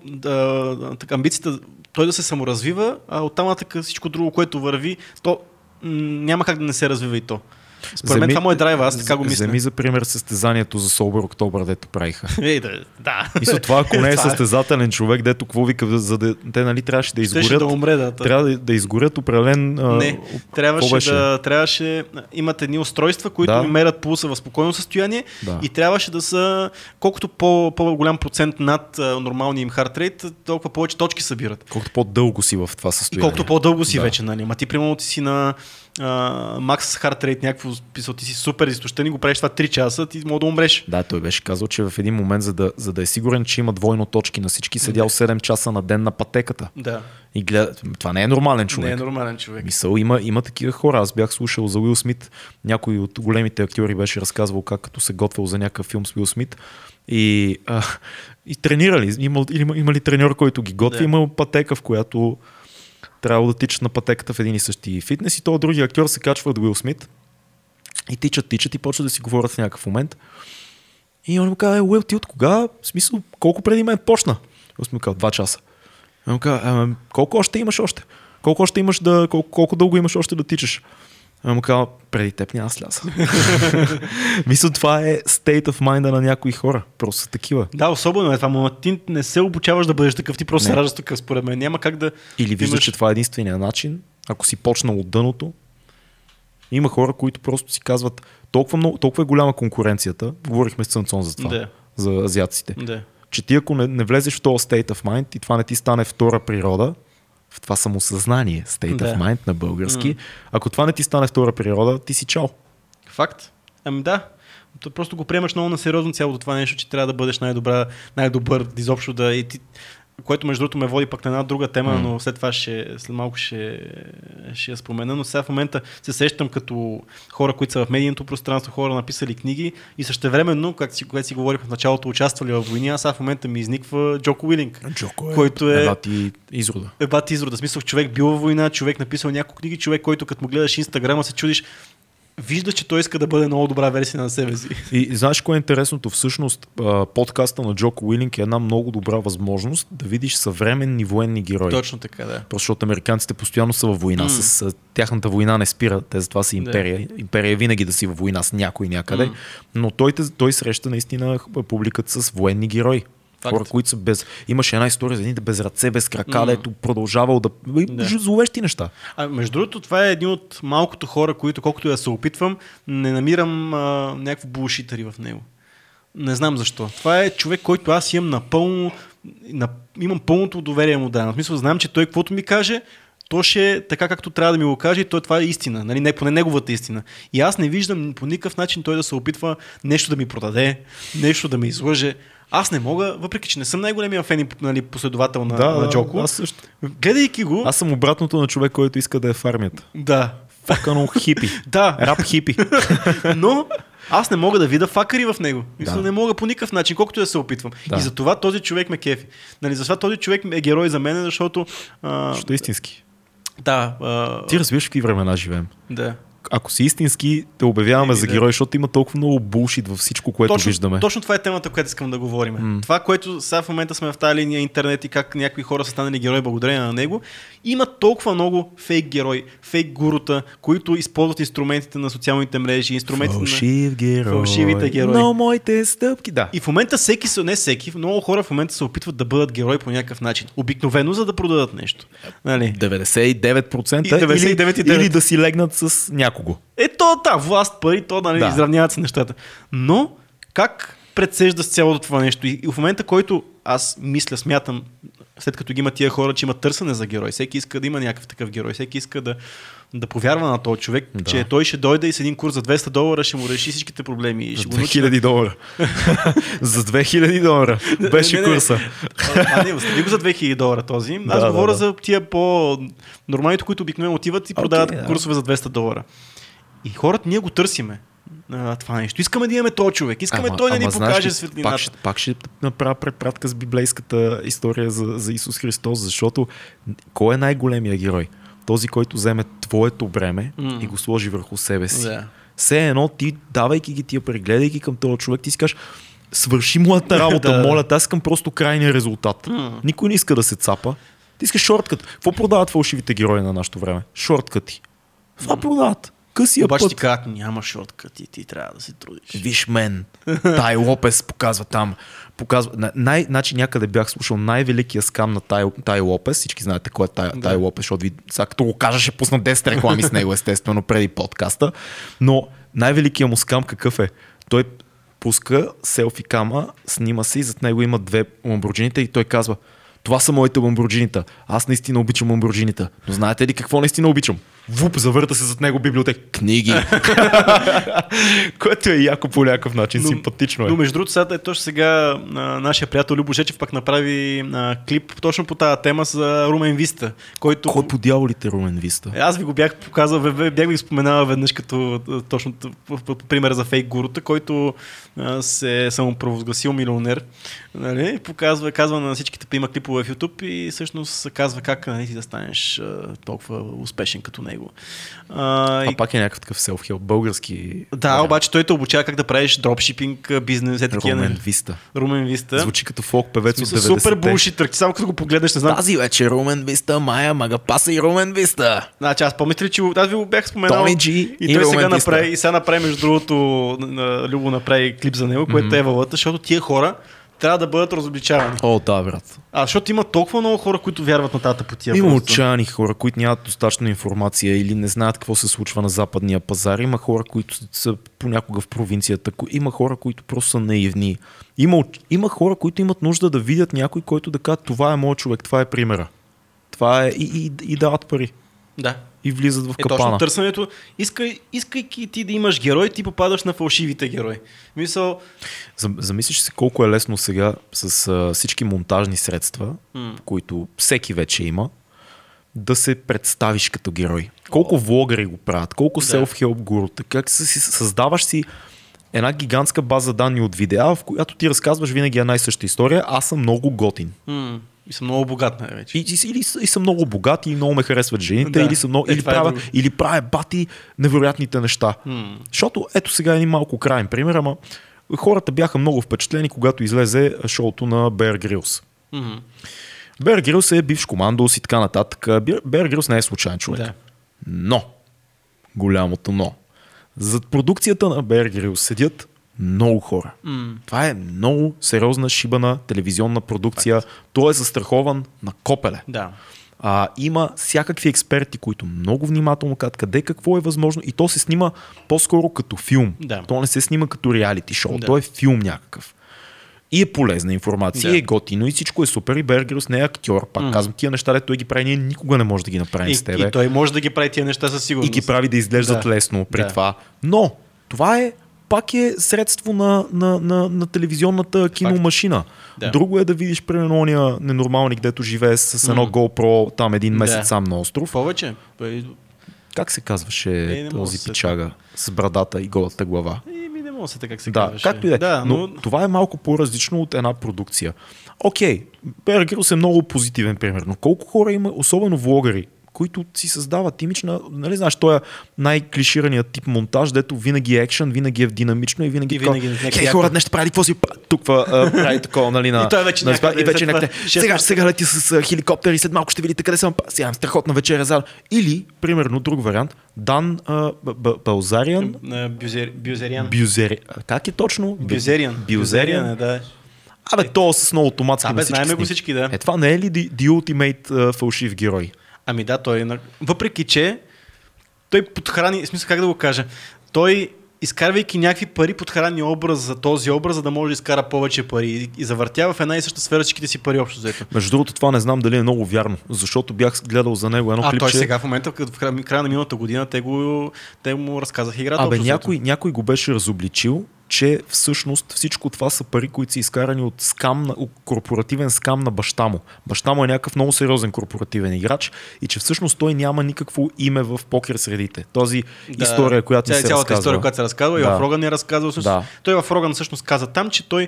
амбицията той да се саморазвива, а оттам нататък всичко друго, което върви, то няма как да не се развива и то. Според мен това му е драйва, аз така го мисля. Вземи за пример състезанието за Собър Октобър, дето правиха. Да. Мисля, това ако не е състезателен човек, дето какво вика, за да, те нали трябваше да изгорят. Да умре, да. Трябва да изгорят определен... Не, трябваше имат едни устройства, които мерят пулса в спокойно състояние и трябваше да са колкото по-голям процент над нормалния им хартрейт, толкова повече точки събират. Колкото по-дълго си в това състояние. Колкото по-дълго си вече, нали. Ма ти примерно ти си на макс хартрейт, някакво писал, ти си супер изтощен и го правиш това 3 часа, ти мога да умреш. Да, той беше казал, че в един момент, за да е сигурен, че има двойно точки на всички, седял 7 часа на ден на пътеката. Да. И гледа, това не е нормален човек. Не е нормален човек. Мисъл, има такива хора. Аз бях слушал за Уил Смит, някой от големите актьори беше разказвал как като се готвил за някакъв филм с Уил Смит и тренирали. Има ли треньор, който ги готви, има пътека, в която трябва да тичат на пътеката в един и същи фитнес, и този други актьор се качва до Уил Смит и тичат и почват да си говорят в някакъв момент. И он му казва, Уил, ти от кога? В смисъл, колко преди мен почна? Аз му казва, 2 часа. Он му казва, колко още имаш още? Колко дълго имаш още да тичаш? Му казва, преди теб няма сляза. Мисля, това е state of mind на някои хора. Просто такива. Да, особено е това. Но ти не се обучаваш да бъдеш такъв, ти просто се раждаш такъв, според мен. Няма как да... Или виждаш, че това е единствения начин. Ако си почнал от дъното, има хора, които просто си казват, толкова е голяма конкуренцията. Говорихме с Цънцон за това, за азиатците. Че ти ако не влезеш в този state of mind и това не ти стане втора природа, в това самосъзнание, state of mind на български. Ако това не ти стане втора природа, ти си чао. Факт. Ами да. Просто го приемаш много на сериозно цялото това нещо, че трябва да бъдеш най-добър, изобщо да... И ти... Което между другото ме води пък на една друга тема, но след това след малко ще я спомена. Но сега в момента се сещам като хора, които са в медийното пространство, хора написали книги и същевременно, както си говорихме в началото, участвали в войни, а сега в момента ми изниква Джоко Уилинк. Който е ебати изрода. Смисъл, човек бил във война, човек написал няколко книги, човек, който като му гледаш Инстаграма се чудиш, вижда, че той иска да бъде много добра версия на себе си. И знаеш кое е интересното? Всъщност подкаста на Джоко Уилинк е една много добра възможност да видиш съвременни военни герои. Точно така, да. Просто защото американците постоянно са във война. С тяхната война не спира. Те затова са империя. Да. Империя е винаги да си във война с някой някъде. Но той среща наистина публикът с военни герои. Хора, които са без... Имаше една история за едните без ръце, без крака, дето продължавал да... Зловещи неща. Между другото, това е един от малкото хора, които, колкото я се опитвам, не намирам някакви булшитари в него. Не знам защо. Това е човек, който аз имам имам пълното доверие му дадено. В смисъл, знам, че той каквото ми каже, то ще е така, както трябва да ми го каже, и това е истина, нали? Поне неговата истина. И аз не виждам по никакъв начин той да се опитва нещо да ми продаде, нещо да ме излъже. Аз не мога, въпреки че не съм най-големия фен и последовател на Джоко. Аз също. Гледайки го... Аз съм обратното на човек, който иска да е в армията. Да. Факано хипи. Да. Рап хипи. Но аз не мога да видя факъри в него. Да. Не мога по никакъв начин, колкото да се опитвам. Да. И затова този човек ме кефи. Нали, затова този човек е герой за мен, защото... Защото е истински. Да. Ти разбираш в какви времена живеем. Да. ако си истински, те обявяваме за герой, защото има толкова много булшит във всичко, което точно, виждаме. Точно това е темата, която искам да говорим. Това, което сега в момента сме в тази линия интернет и как някои хора са станали герои благодарение на него, има толкова много фейк герои, фейк гурута, които използват инструментите на социалните мрежи, инструментите фалшивите герои. Но моите стъпки, да. И в момента всеки, не всеки, много хора в момента се опитват да бъдат герои по някакъв начин. Обикновено, за да продадат нещо. Нали? 99% или да си легнат с някого. Ето, да, власт, пари, то да не изравняват се нещата. Но как предсежда с цялото това нещо? И в момента, който аз мисля, смятам, след като ги има тия хора, че има търсене за герой. Всеки иска да има някакъв такъв герой. Всеки иска да повярва на този човек, че той ще дойде и с един курс за $200 ще му реши всичките проблеми. За $2000 За $2000 беше курса. Не, остави го за $2000 този. Аз говоря за тия по-нормалните, които обикновено отиват и продават курсове за $200. И хората, ние го търсиме. Това нещо. Искаме да имаме този човек. Искаме той да ни покаже светлината. Пак ще направя препратка с библейската история за Исус Христос, защото кой е най-големия герой? Този, който вземе твоето бреме и го сложи върху себе си. Все едно ти, давайки ги тия, прегледайки към този човек, ти си кажеш, свърши моята работа, моля, аз искам просто крайния резултат. Никой не иска да се цапа. Ти искаш шорткът. Какво продават фалшивите герои на нашето време? Шорткъти. Това продават. Късия обаче път. Ти казват, няма шорткът и ти трябва да се трудиш. Виж мен, Тай Лопес показва там. Значи някъде бях слушал най-великия скам на Тай Лопес. Всички знаете кой е Тай Лопес, защото като го кажа, ще пусна 10 реклами с него, естествено, преди подкаста. Но най-великия му скам какъв е? Той пуска селфи кама, снима се и зад него има две ламборджините и той казва, това са моите ламборджинита. Аз наистина обичам ламборджинита. Но знаете ли какво наистина обичам? Вуп, завърта се зад него библиотека. Книги. Което е яко по някакъв начин, симпатично е. Но между другото, сега, точно сега нашия приятел Любо Жечев пак направи клип точно по тази тема за Румен Виста. Който... Кой по дяволите Румен Виста? Аз ви го бях показал, бях ви споменавал веднъж като точно пример за фейк гурута, който се самопровъзгласил милионер. Нали? Показва, казва на всичките, има клипове в YouTube и всъщност казва как ти да станеш толкова успешен като него. Пак е някакъв такъв селф-хелп български. Да, обаче той те обучава как да правиш дропшипинг, бизнес, етикия. Румен Виста. Звучи като фолк певец от 90-те. Супер булшитър. Само като го погледнеш, не знам. Тази вече Румен Виста, Майя Магапаса и Румен Виста. Значи аз помисля, че аз ви го бях споменал. Томи Джи и той сега направи, и сега направи, между другото, Любо направи клип за него, което е вълата, защото тия хора трябва да бъдат разобличавани. О, да, брат. Защото има толкова много хора, които вярват на тата по тия. Има отчаяни хора, които нямат достатъчно информация или не знаят какво се случва на западния пазар. Има хора, които са понякога в провинцията. Има хора, които просто са наивни. Има хора, които имат нужда да видят някой, който да каже, това е моят човек, това е примера. Това е и дават пари. Да. И влизат в капана. Точно търсенето. Искайки ти да имаш герой, ти попадаш на фалшивите герои. Мисъл... Замислиш се колко е лесно сега с всички монтажни средства, които всеки вече има, да се представиш като герой. Колко влогъри го правят, колко селф-хелп гурута, как създаваш си една гигантска база данни от видеа, в която ти разказваш винаги една и съща история. Аз съм много готин. И съм много богат най-вече. И съм много богат и много ме харесват жените, или съм много, или правя бати невероятните неща. Защото ето сега е един малко крайен пример, ама хората бяха много впечатлени, когато излезе шоуто на Bear Grylls. Bear Grylls е бивш командос и така нататък. Bear Grylls не е случайен човек. Да. Но, голямото но, зад продукцията на Bear Grylls седят много хора. Това е много сериозна шибана телевизионна продукция. Той е застрахован на копеле. Да. Има всякакви експерти, които много внимателно казват къде какво е възможно и то се снима по-скоро като филм. Да. То не се снима като реалити шоу. Да. То е филм някакъв. И е полезна информация, и е готино, и всичко е супер, и Bear Grylls не е актьор. Пак казвам, тия неща, той ги прави, ние никога не може да ги направим с тебе. И той може да ги прави тия неща със сигурност. И ги прави да изглеждат лесно при това. Но това е пак е средство на телевизионната киномашина. Да. Друго е да видиш, примерно, ония ненормалник, дето живее с едно GoPro там един месец сам на остров. Повече. Как се казваше този пичага с брадата и голата глава? Не мога се така, как се казваше. Както и да, но това е малко по-различно от една продукция. Окей, Bear Grylls е много позитивен пример, но колко хора има, особено влогъри, които си създават имидж на, нали знаеш, той е най-клишираният тип монтаж, дето винаги е екшън, винаги е динамично и винаги, хей, хората нещо прави, какво си туква, прави такова, нали, на... И вече някъде, сега лети с хеликоптер и след малко ще видите къде съм, сега имам страхотна вечеря заедно. Или, примерно, друг вариант, Дан Билзериан. Билзериан. Как е точно? Билзериан е, да. Абе, то с много автоматски на всички. Знаем го всички, да. Е, това не е ли The Ultimate фалшив герой? Ами да, той е... Въпреки, че той подхрани... В смисъл, как да го кажа? Той, изкарвайки някакви пари, подхрани образ за този образ, за да може да изкара повече пари. И завъртя в една и съща сфера всичките си пари общо взето. Между другото, това не знам дали е много вярно, защото бях гледал за него едно клипче. А той сега в момента, в края на миналата година, те му разказаха играта. Абе, някой го беше разобличил, че всъщност всичко това са пари, които са изкарани от корпоративен скам на баща му. Баща му е някакъв много сериозен корпоративен играч и че всъщност той няма никакво име в покер средите. Този история, която се разказва. Цялата история, която се разказва, и в Роган е разказвал. Да. Той в Роган всъщност каза там, че той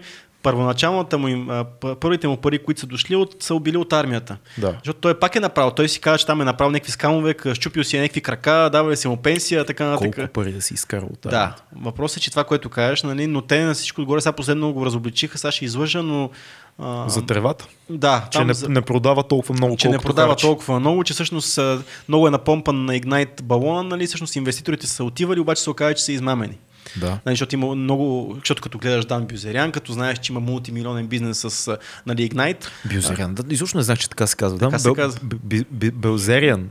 първите му пари, които са дошли, са били от армията. Да. Защото той пак е направил. Той си казва, че там е направил някакви скамове, щупил си някакви крака, давали си му пенсия, така нататък. Колко пари да си изкарал от армията? Да. Въпросът е, че това, което кажеш, нали, но те на всичко отгоре, сега последно го разобличиха, сега ще излъжа, но... За тревата? Да. Че не продава толкова много, че не продава толкова много, че всъщност много е напомпан на Ignite балона, нали, всъщност инвеститорите са отивали, обаче се оказа, че са измамени. Да. Защото има много, защото като гледаш Дан Билзериан, като знаеш, че има мултимилионен бизнес с, нали, Ignite. Билзериан, да, изобщо не знаеш, че така се казва. Така се казва. Билзериан.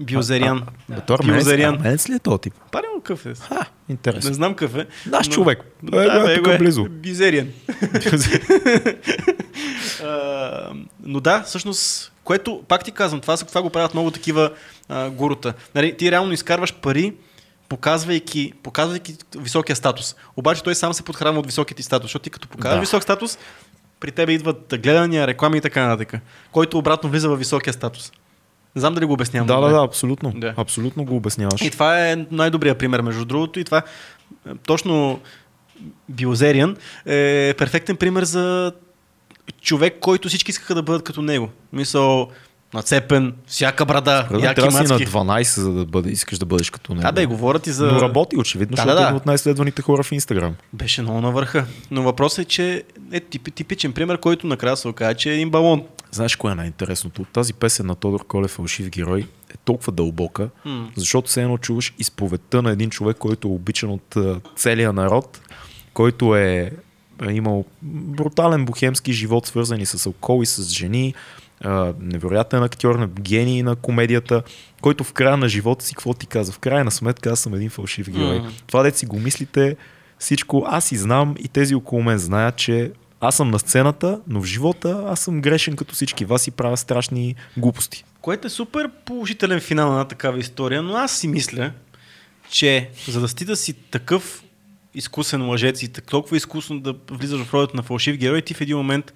Билзериан. Билзериан. Арменец ли е този тип? Парено къв е. Интересно. Не знам къв е. Наш човек. Да, тук е близо. Билзериан. Но да, всъщност, което, пак ти казвам, това го правят много такива гурута. Нали, ти реално изкарваш пари, показвайки високия статус. Обаче той сам се подхранва от високите статус, защото ти като показваш висок статус, при тебе идват гледания, реклами и така нататък, който обратно влиза във високия статус. Не знам дали го обяснявам. Да, абсолютно. Да. Абсолютно го обясняваш. И това е най-добрият пример, между другото, и това точно Билзериан е перфектен пример за човек, който всички искаха да бъдат като него. Мисъл, нацепен, всяка брада, яки мацки. Трябва си на 12, за да искаш да бъдеш като него. Да, говорят и за... Но работи очевидно, защото е един от най-следваните хора в Инстаграм. Беше много навърха. Но въпросът е, че е типичен пример, който накрая се оказа, че е един балон. Знаеш кое е най-интересното? Тази песен на Тодор Колев "Фалшив герой" е толкова дълбока, защото се едно чуваш изповедта на един човек, който е обичан от целия народ, който е имал брутален бухемски живот, свързан и с алкохол и с жени, невероятен актьор, на гений на комедията, който в края на живота си, какво ти каза? В края на сметка аз съм един фалшив герой. Това дето си го мислите, всичко аз си знам и тези около мен знаят, че аз съм на сцената, но в живота аз съм грешен като всички вас и правя страшни глупости. Което е супер положителен финал на такава история, но аз си мисля, че за да сти да си такъв изкусен лъжец и толкова изкусно да влизаш в ролята на фалшив герой, ти в един момент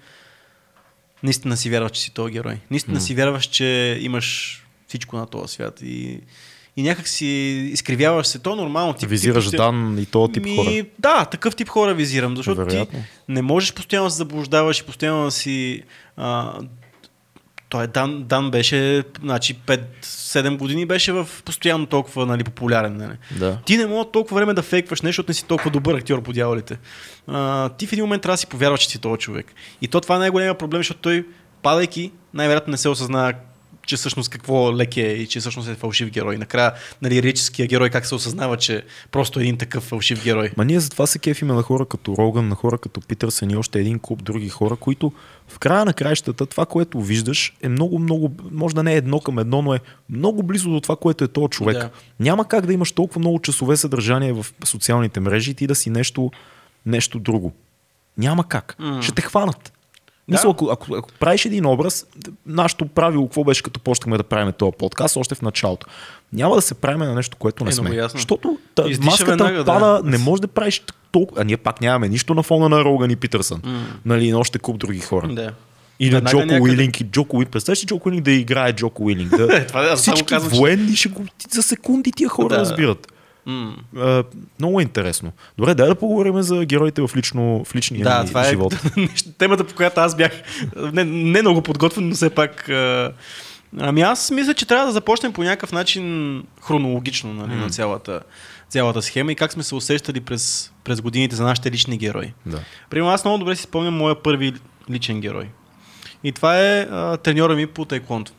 наистина си вярваш, че си този герой. Наистина си вярваш, че имаш всичко на този свят. И някак си изкривяваш се. То нормално. Визираш Дан и този тип хора. Да, такъв тип хора визирам. Защото ти не можеш постоянно да се заблуждаваш и постоянно да си... Той Дан беше, значи 5-7 години беше в постоянно толкова, нали, популярен. Не. Да. Ти не мога толкова време да фейкваш нещо, защото не си толкова добър актьор по дяволите. Ти в един момент трябва да си повярваш, че си този човек. И то това е най-големият проблем, защото той, падайки, най-вероятно не се осъзнава, че всъщност какво лек е и че всъщност е фалшив герой. Накрая, нали, реческия герой как се осъзнава, че просто е един такъв фалшив герой. Ма ние затова се кефиме на хора като Роган, на хора като Питърсън и още един клуб други хора, които в края на краищата това, което виждаш, е много, може да не е едно към едно, но е много близо до това, което е този човек. Да. Няма как да имаш толкова много часове съдържание в социалните мрежи и ти да си нещо друго. Няма как. Ще те хванат. Да. Мисля, ако правиш един образ, нашето правило, какво беше, като почнахме да правим този подкаст, още в началото. Няма да се правим на нещо, което не сме. Защото маската веднага пада, не може да правиш толкова. А ние пак нямаме нищо на фона на Роган и Питърсън. Нали, на още куп други хора. Да. И на Джоко Уилинк. Представяш ли Джоко Уилинк да играе Джоко Уилинк? Да, всички военни ще го за секунди тия хора разбират. Много интересно. Добре, дай да поговорим за героите в, в личния живот. Темата, по която аз бях не много подготвен, но все пак... Ами аз мисля, че трябва да започнем по някакъв начин хронологично, нали, на цялата схема и как сме се усещали през годините за нашите лични герои. Да. Примерно аз много добре си спомням моя първи личен герой. И това е треньора ми по тайквондо.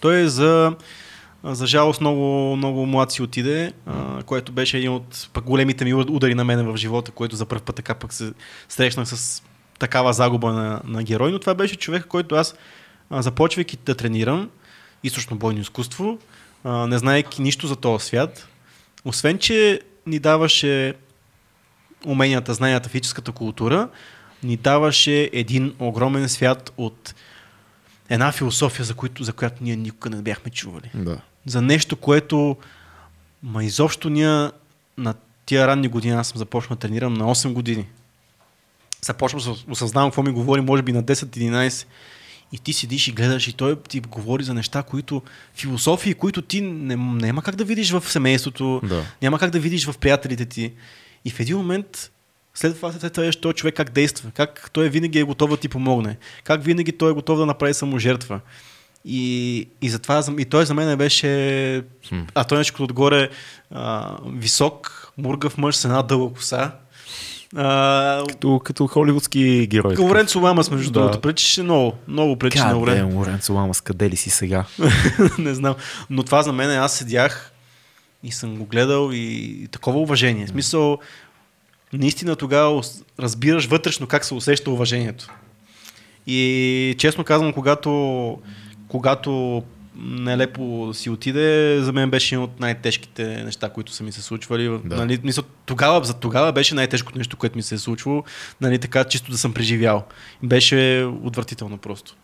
Той е за жалост много млад си отиде, което беше един от пък големите ми удари на мене в живота, което за първ път така пък се срещнах с такава загуба на герой, но това беше човек, който аз започвайки да тренирам източно бойно изкуство, не знаейки нищо за този свят, освен че ни даваше уменията, знанията, физическата култура, ни даваше един огромен свят от една философия, за която ние никога не бяхме чували. Да. За нещо, което изобщо ние на тия ранни години, аз съм започнал да тренирам на 8 години. Започвам да осъзнавам какво ми говори, може би на 10-11. И ти седиш и гледаш и той ти говори за неща, философии, които ти няма как да видиш в семейството, няма как да видиш в приятелите ти. И в един момент след това се търваш този човек как действа, как той винаги е готов да ти помогне, как винаги той е готов да направи саможертва. И затова и той за мен беше, а той нещо отгоре висок, мургав мъж с една дълга коса. Като холивудски герой. Лоренцо Ламас, между другото, пречиш много пречиш на Лоренцо Ламас, къде ли си сега? Не знам, но това за мен, аз седях и съм го гледал и такова уважение. В смисъл, наистина тогава разбираш вътрешно как се усеща уважението. И честно казвам, когато нелепо си отиде, за мен беше един от най-тежките неща, които са ми се случвали. Да. Нали, мисля, тогава беше най-тежкото нещо, което ми се е случило, нали, така чисто да съм преживял. Беше отвратително просто.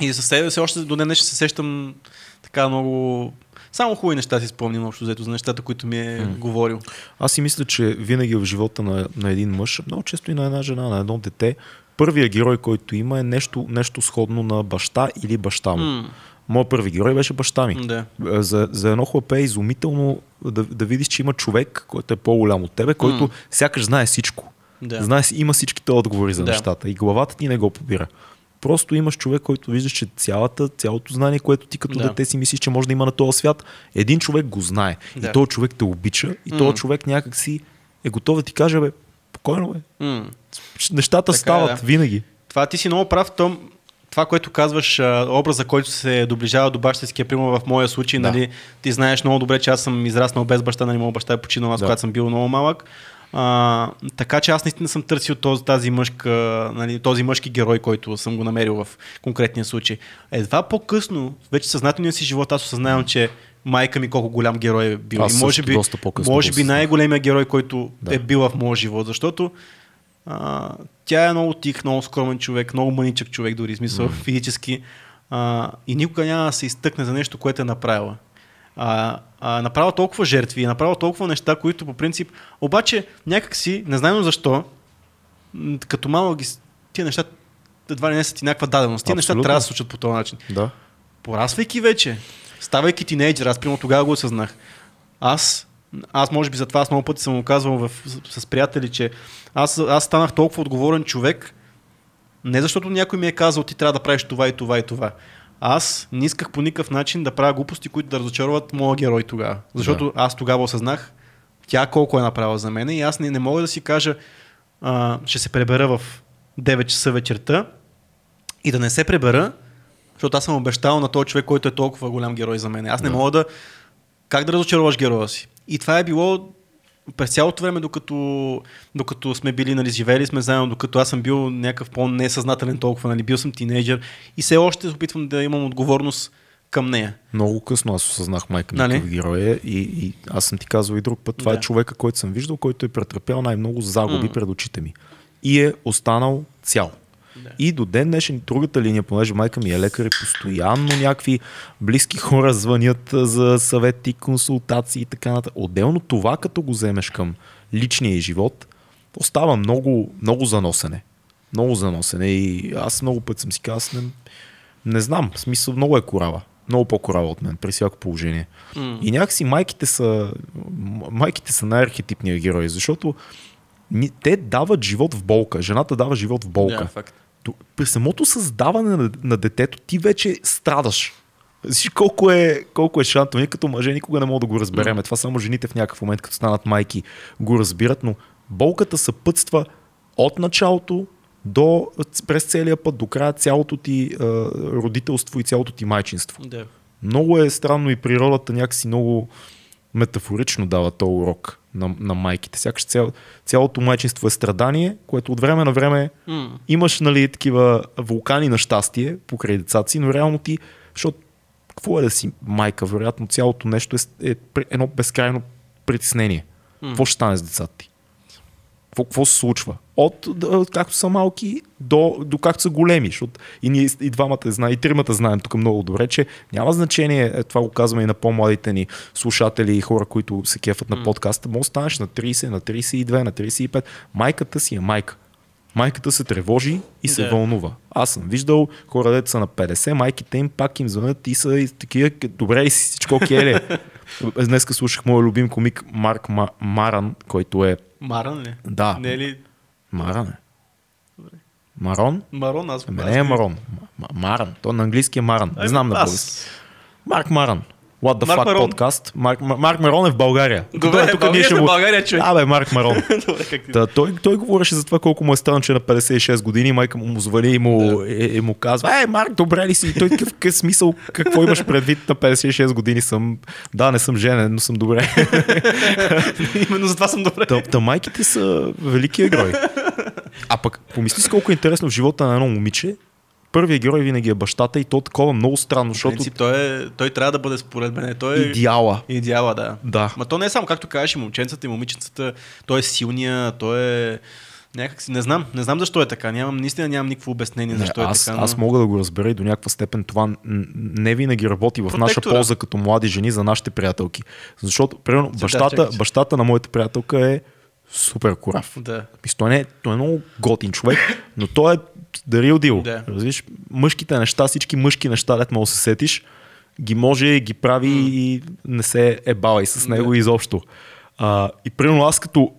И със себе си още до ден днес ще се сещам така много... Само хубави неща си спомням общо взето за нещата, които ми е говорил. Аз си мисля, че винаги в живота на един мъж, много често и на една жена, на едно дете, първият герой, който има е нещо сходно на баща или баща му. Моят първи герой беше баща ми. Да. За едно хлапе е изумително да видиш, че има човек, който е по-голям от тебе, който сякаш знае всичко. Да. Има всичките отговори за нещата и главата ти не го побира. Просто имаш човек, който виждаш, че цялото знание, което ти като дете си мислиш, че може да има на този свят, един човек го знае. Да. И този човек те обича и този човек някак си е готов да ти каже, спокойно бе. Нещата така стават винаги. Това ти си много прав, Том. Това, което казваш, образа, който се доближава до бащинския, примерно в моя случай, нали, ти знаеш много добре, че аз съм израснал без баща, нали, моя баща е починал, аз когато съм бил много малък. Така че аз наистина съм търсил този мъжки герой, който съм го намерил в конкретния случай. Едва по-късно, вече съзнателния си живот, аз осъзнавам, че майка ми колко голям герой е бил. И може би най-големия герой, който е бил в моя живот, защото тя е много тих, много скромен човек, много мъничък човек, дори смисъл физически, и никога няма да се изтъкне за нещо, което е направила. Направила толкова жертви, направила толкова неща, които по принцип, обаче някакси, не знам защо, като малко тия неща едва ли не са ти някаква даденост. Тия неща трябва да се случат по този начин. Да. Пораствайки вече, ставайки тинейджер, аз примерно тогава го осъзнах. Аз може би затова аз много пъти съм го казвал с приятели, че аз станах толкова отговорен човек, не защото някой ми е казал, ти трябва да правиш това и това и това. Аз не исках по никакъв начин да правя глупости, които да разочароват моя герой тогава. Защото аз тогава осъзнах тя колко е направила за мен и аз не мога да си кажа, ще се пребера в 9 часа вечерта и да не се пребера, защото аз съм обещал на този човек, който е толкова голям герой за мен. Аз не мога как да разочароваш героя си. И това е било през цялото време, докато сме били, нали, живели сме заедно, докато аз съм бил някакъв по-несъзнателен толкова, нали, бил съм тинейджер и все още опитвам да имам отговорност към нея. Много късно аз осъзнах майка ми като героя и аз съм ти казал и друг път, това е човека, който съм виждал, който е претърпял най-много загуби пред очите ми и е останал цял. Да. И до ден днешен другата линия, понеже майка ми е лекар и постоянно някакви близки хора звънят за съвети, консултации и така нататък. Отделно това, като го вземеш към личния живот, остава много заносене. Много заносене и аз много път съм си казал, не знам, в смисъл много е корава. много по-корава от мен при всяко положение. И някакси майките са най-архетипния герой, защото те дават живот в болка. Жената дава живот в болка. Yeah, при самото създаване на детето ти вече страдаш. Виж колко е шантото. Ние като мъже никога не мога да го разберем. Това само жените в някакъв момент, като станат майки, го разбират, но болката съпътства от началото до, през целия път, до края цялото ти родителство и цялото ти майчинство. Yeah. Много е странно и природата някакси много метафорично дава този урок на майките. Сякаш цялото майчинство е страдание, което от време на време имаш, нали, такива вулкани на щастие покрай децата си, но реално ти, защото какво е да си майка? Вероятно цялото нещо е едно безкрайно притеснение. Какво ще стане с децата ти? Какво се случва? От както са малки до както са големи. И ние и двамата знаем, и тримата знаем тук много добре, че няма значение, това го казваме и на по-младите ни слушатели и хора, които се кефат на подкаста. Може да станеш на 30, на 32, на 35. Майката си е майка. Майката се тревожи и се вълнува. Аз съм виждал хора, дето са на 50, майките им пак им звънят и са и такива, добре и всичко окей ли. Днеска слушах моя любим комик Марк Марон, който е... Марон ли? Да. Не е ли... Марон е. Добре. Марон? Марон, аз не е Марон. Марон. Той на английски е Марон. Не знам на български. Марк Марон. What the fuck подкаст. Марк Марон е в България. Добре, тук ние ще в България, човек. Абе, Марк Марон. Той говореше за това колко му е станал, че на 56 години майка му звали и му казва: "Е, Марк, добре ли си?" И той такъв смисъл, какво имаш предвид, на 56 години съм. Да, не съм женен, но съм добре. Именно затова съм добре. Та майките са велики герои. А пък помисли си колко е интересно в живота на едно момиче. Първият герой винаги е бащата и то такова много странно, защото... Той трябва да бъде, според мен, той е... Идеала. Идеала, да. Ма то не е само, както кажеш, и момченцата, и момиченцата, той е силния, той е... Някакси, не знам защо е така, наистина нямам никакво обяснение защо е така. Но... Аз мога да го разбера и до някаква степен това не винаги работи в наша полза като млади жени за нашите приятелки. Защото, примерно, бащата на моята приятелка е... супер корав. Да. Той е много готин човек, но той е the real deal. Да. Разбираш, мъжките неща, всички мъжки неща, дето мога се сетиш, ги може, ги прави и не се ебавай с него изобщо. И примерно аз като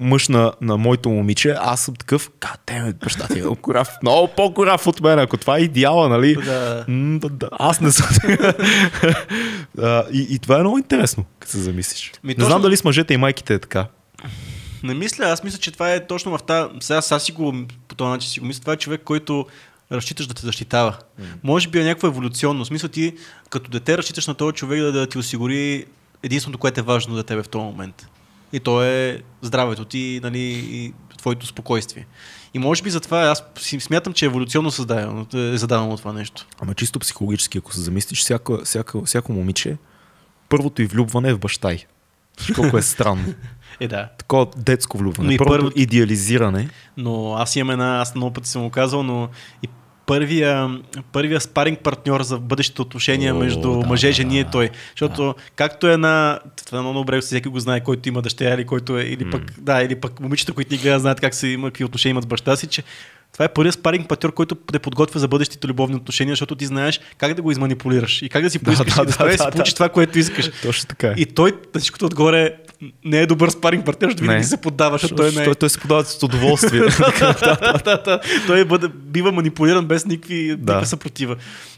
мъж на моето момиче, аз съм такъв, бащата е много корав, много по-корав от мен, ако това е идеала, нали? Да. Аз не съм. И това е много интересно, като се замислиш. Не знам дали с мъжете и майките е така. Не мисля, аз мисля, че това е точно в тази... Сега си го по този начин си го мисля. Това е човек, който разчиташ да те защитава. Може би е някаква еволюционно. В смисъл ти, като дете, разчиташ на този човек да ти осигури единственото, което е важно за тебе в този момент. И то е здравето ти, нали, и твоето спокойствие. И може би затова аз смятам, че еволюционно е зададено това нещо. Ама чисто психологически, ако се замислиш, всяко момиче, първото и влюбване е в баща й. Колко е странно. Такова детско влюбване, първото идеализиране. Но аз имам аз много пъти съм го казал, но и първия спаринг партньор за бъдещите отношения между мъже и жени е той. Защото както е на... Това е много добре, всеки го знае, който има дъщеря или който е... Или пък момичета, които ни гледат, знаят как се има, какви отношения имат с баща си, че това е първият спаринг партньор, който те подготвя за бъдещите любовни отношения, защото ти знаеш как да го изманипулираш и как да си поискаш и да си получиш това, което искаш. Точно така. И той на всичкото отгоре не е добър спаринг партньор, защото винаги се поддава. Той се поддава с удоволствие. Той бива манипулиран без никаква съпротива.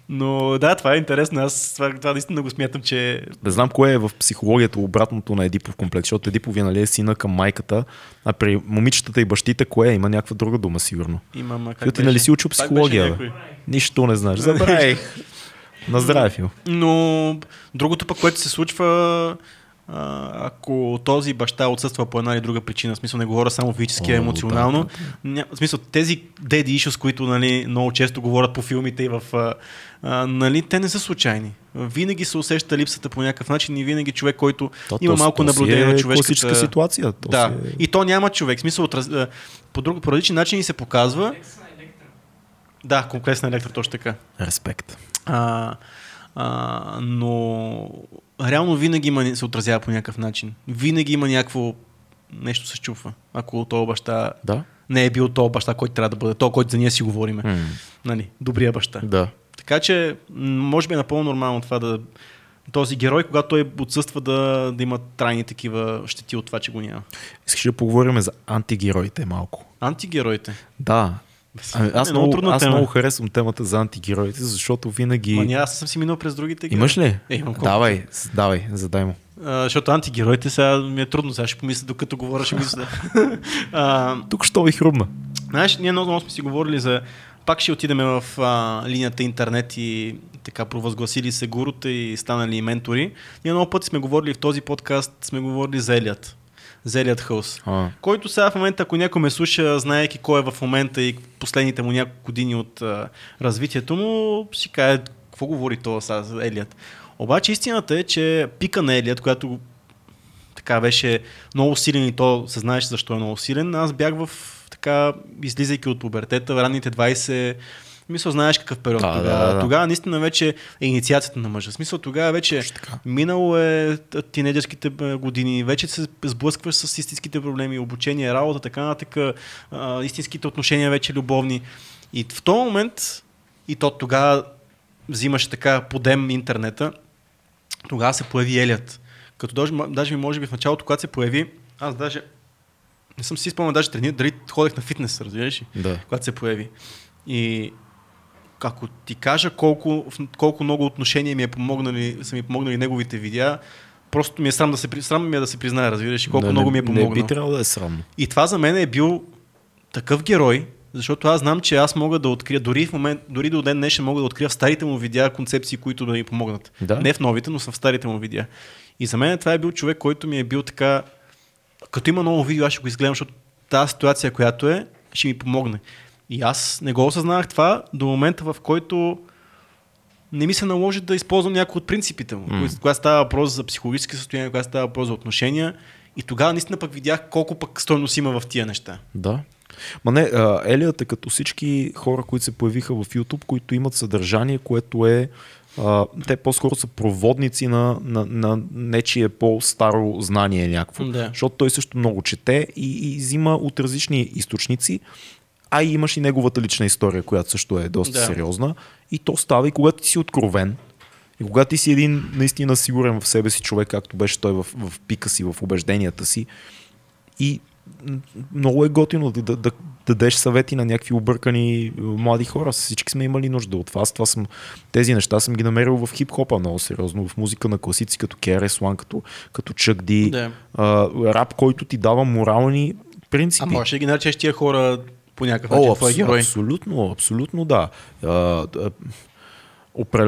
Но да, това е интересно. Аз това наистина го смятам, че... Да, знам кое е в психологията обратното на Едипов комплекс, защото Едипов нали е сина към майката, а при момичетата и бащите кое е? Има някаква друга дума, сигурно. Ти нали си учил психология? Нищо не знаеш. Забравих. На здраве. Но другото пък, което се случва, ако този баща отсъства по една или друга причина, в смисъл не говоря само физически, а емоционално, в смисъл тези daddy issues, които нали, много често говорят по филмите и в... нали, те не са случайни. Винаги се усеща липсата по някакъв начин и винаги човек, който има малко наблюдение на човешката... класическа ситуация. И то няма човек. В смисъл по различен начин и се показва... Комплексна електра, точно така. Респект. Но... Реално винаги се отразява по някакъв начин. Винаги има някакво нещо се чупва. Ако този баща не е бил този баща, който трябва да бъде, който за ние си говорим. Нали, добрия баща. Да. Така че, може би е напълно нормално това да този герой, когато той отсъства, да има трайни такива щети от това, че го няма. Искаш да поговорим за антигероите малко. Антигероите? Да. Аз много харесвам темата за антигероите, защото винаги... аз съм си минал през другите герои. Имаш ли? Имам колко. Давай, задай му. Защото антигероите сега ми е трудно. Сега ще помисля, докато говоря, ще мисля. Тук ще ви хрумна. Знаеш, ние много сме си говорили за... Пак ще отидем в линията интернет и така провъзгласили се гурута и станали ментори. Ние много пъти сме говорили в този подкаст, сме говорили за Елият. За Елият Хълс. Който сега в момента, ако някой ме слуша, знаеки кой е в момента и последните му няколко години от развитието му, ще каже, какво говори това сега за Елият. Обаче истината е, че пика на Елият, която така беше много силен и то се знаеше защо е много силен, аз бях в така, излизайки от пубертета, в ранните 20, мисля, знаеш какъв период тогава. Тогава наистина вече е инициацията на мъжа. В смисъл тогава вече минало е тинейджърските години, вече се сблъскваш с истинските проблеми, обучение, работа, така нататък, истинските отношения вече любовни. И в този момент, и то тогава взимаш така подем интернета, тогава се появи Елият. Като даже може би в началото, когато се появи, аз даже не съм си спомнен даже тренир, дали ходех на фитнес, разбираш ли? Да. Когато се появи. И ако ти кажа колко много отношения са ми помогнали неговите видеа, просто ми е срам да се признае, разбираш ли? Колко много ми е помогнал. Не би трябвало да е срамно. И това за мен е бил такъв герой, защото аз знам, че аз мога да открия, дори до ден днешен мога да открия в старите му видеа концепции, които да ми помогнат. Да. Не в новите, но са в старите му видеа. И за мен това е бил човек, който ми е бил така, като има ново видео, аз ще го изгледам, защото тази ситуация, която е, ще ми помогне. И аз не го осъзнавах това до момента, в който не ми се наложи да използвам някои от принципите му. Когато става въпрос за психологически състояние, когато става въпрос за отношения. И тогава наистина пък видях колко пък стойност има в тия неща. Да. Ма не, Елият е като всички хора, които се появиха в YouTube, които имат съдържание, което е... те по-скоро са проводници на нечие по-старо знание някакво. Да. Защото той също много чете и взима от различни източници, а и имаш и неговата лична история, която също е доста сериозна. И то става и когато ти си откровен, и когато ти си един наистина сигурен в себе си човек, както беше той в пика си, в убежденията си. И много е готино да дадеш съвети на някакви объркани млади хора. Всички сме имали нужда от вас. Тези неща съм ги намерил в хип-хопа много сериозно, в музика на класици като KRS-One, като Chuck D, рап, който ти дава морални принципи. А може да ги наречеш тия хора по някакъв начин твой герой? Абсолютно, абсолютно да.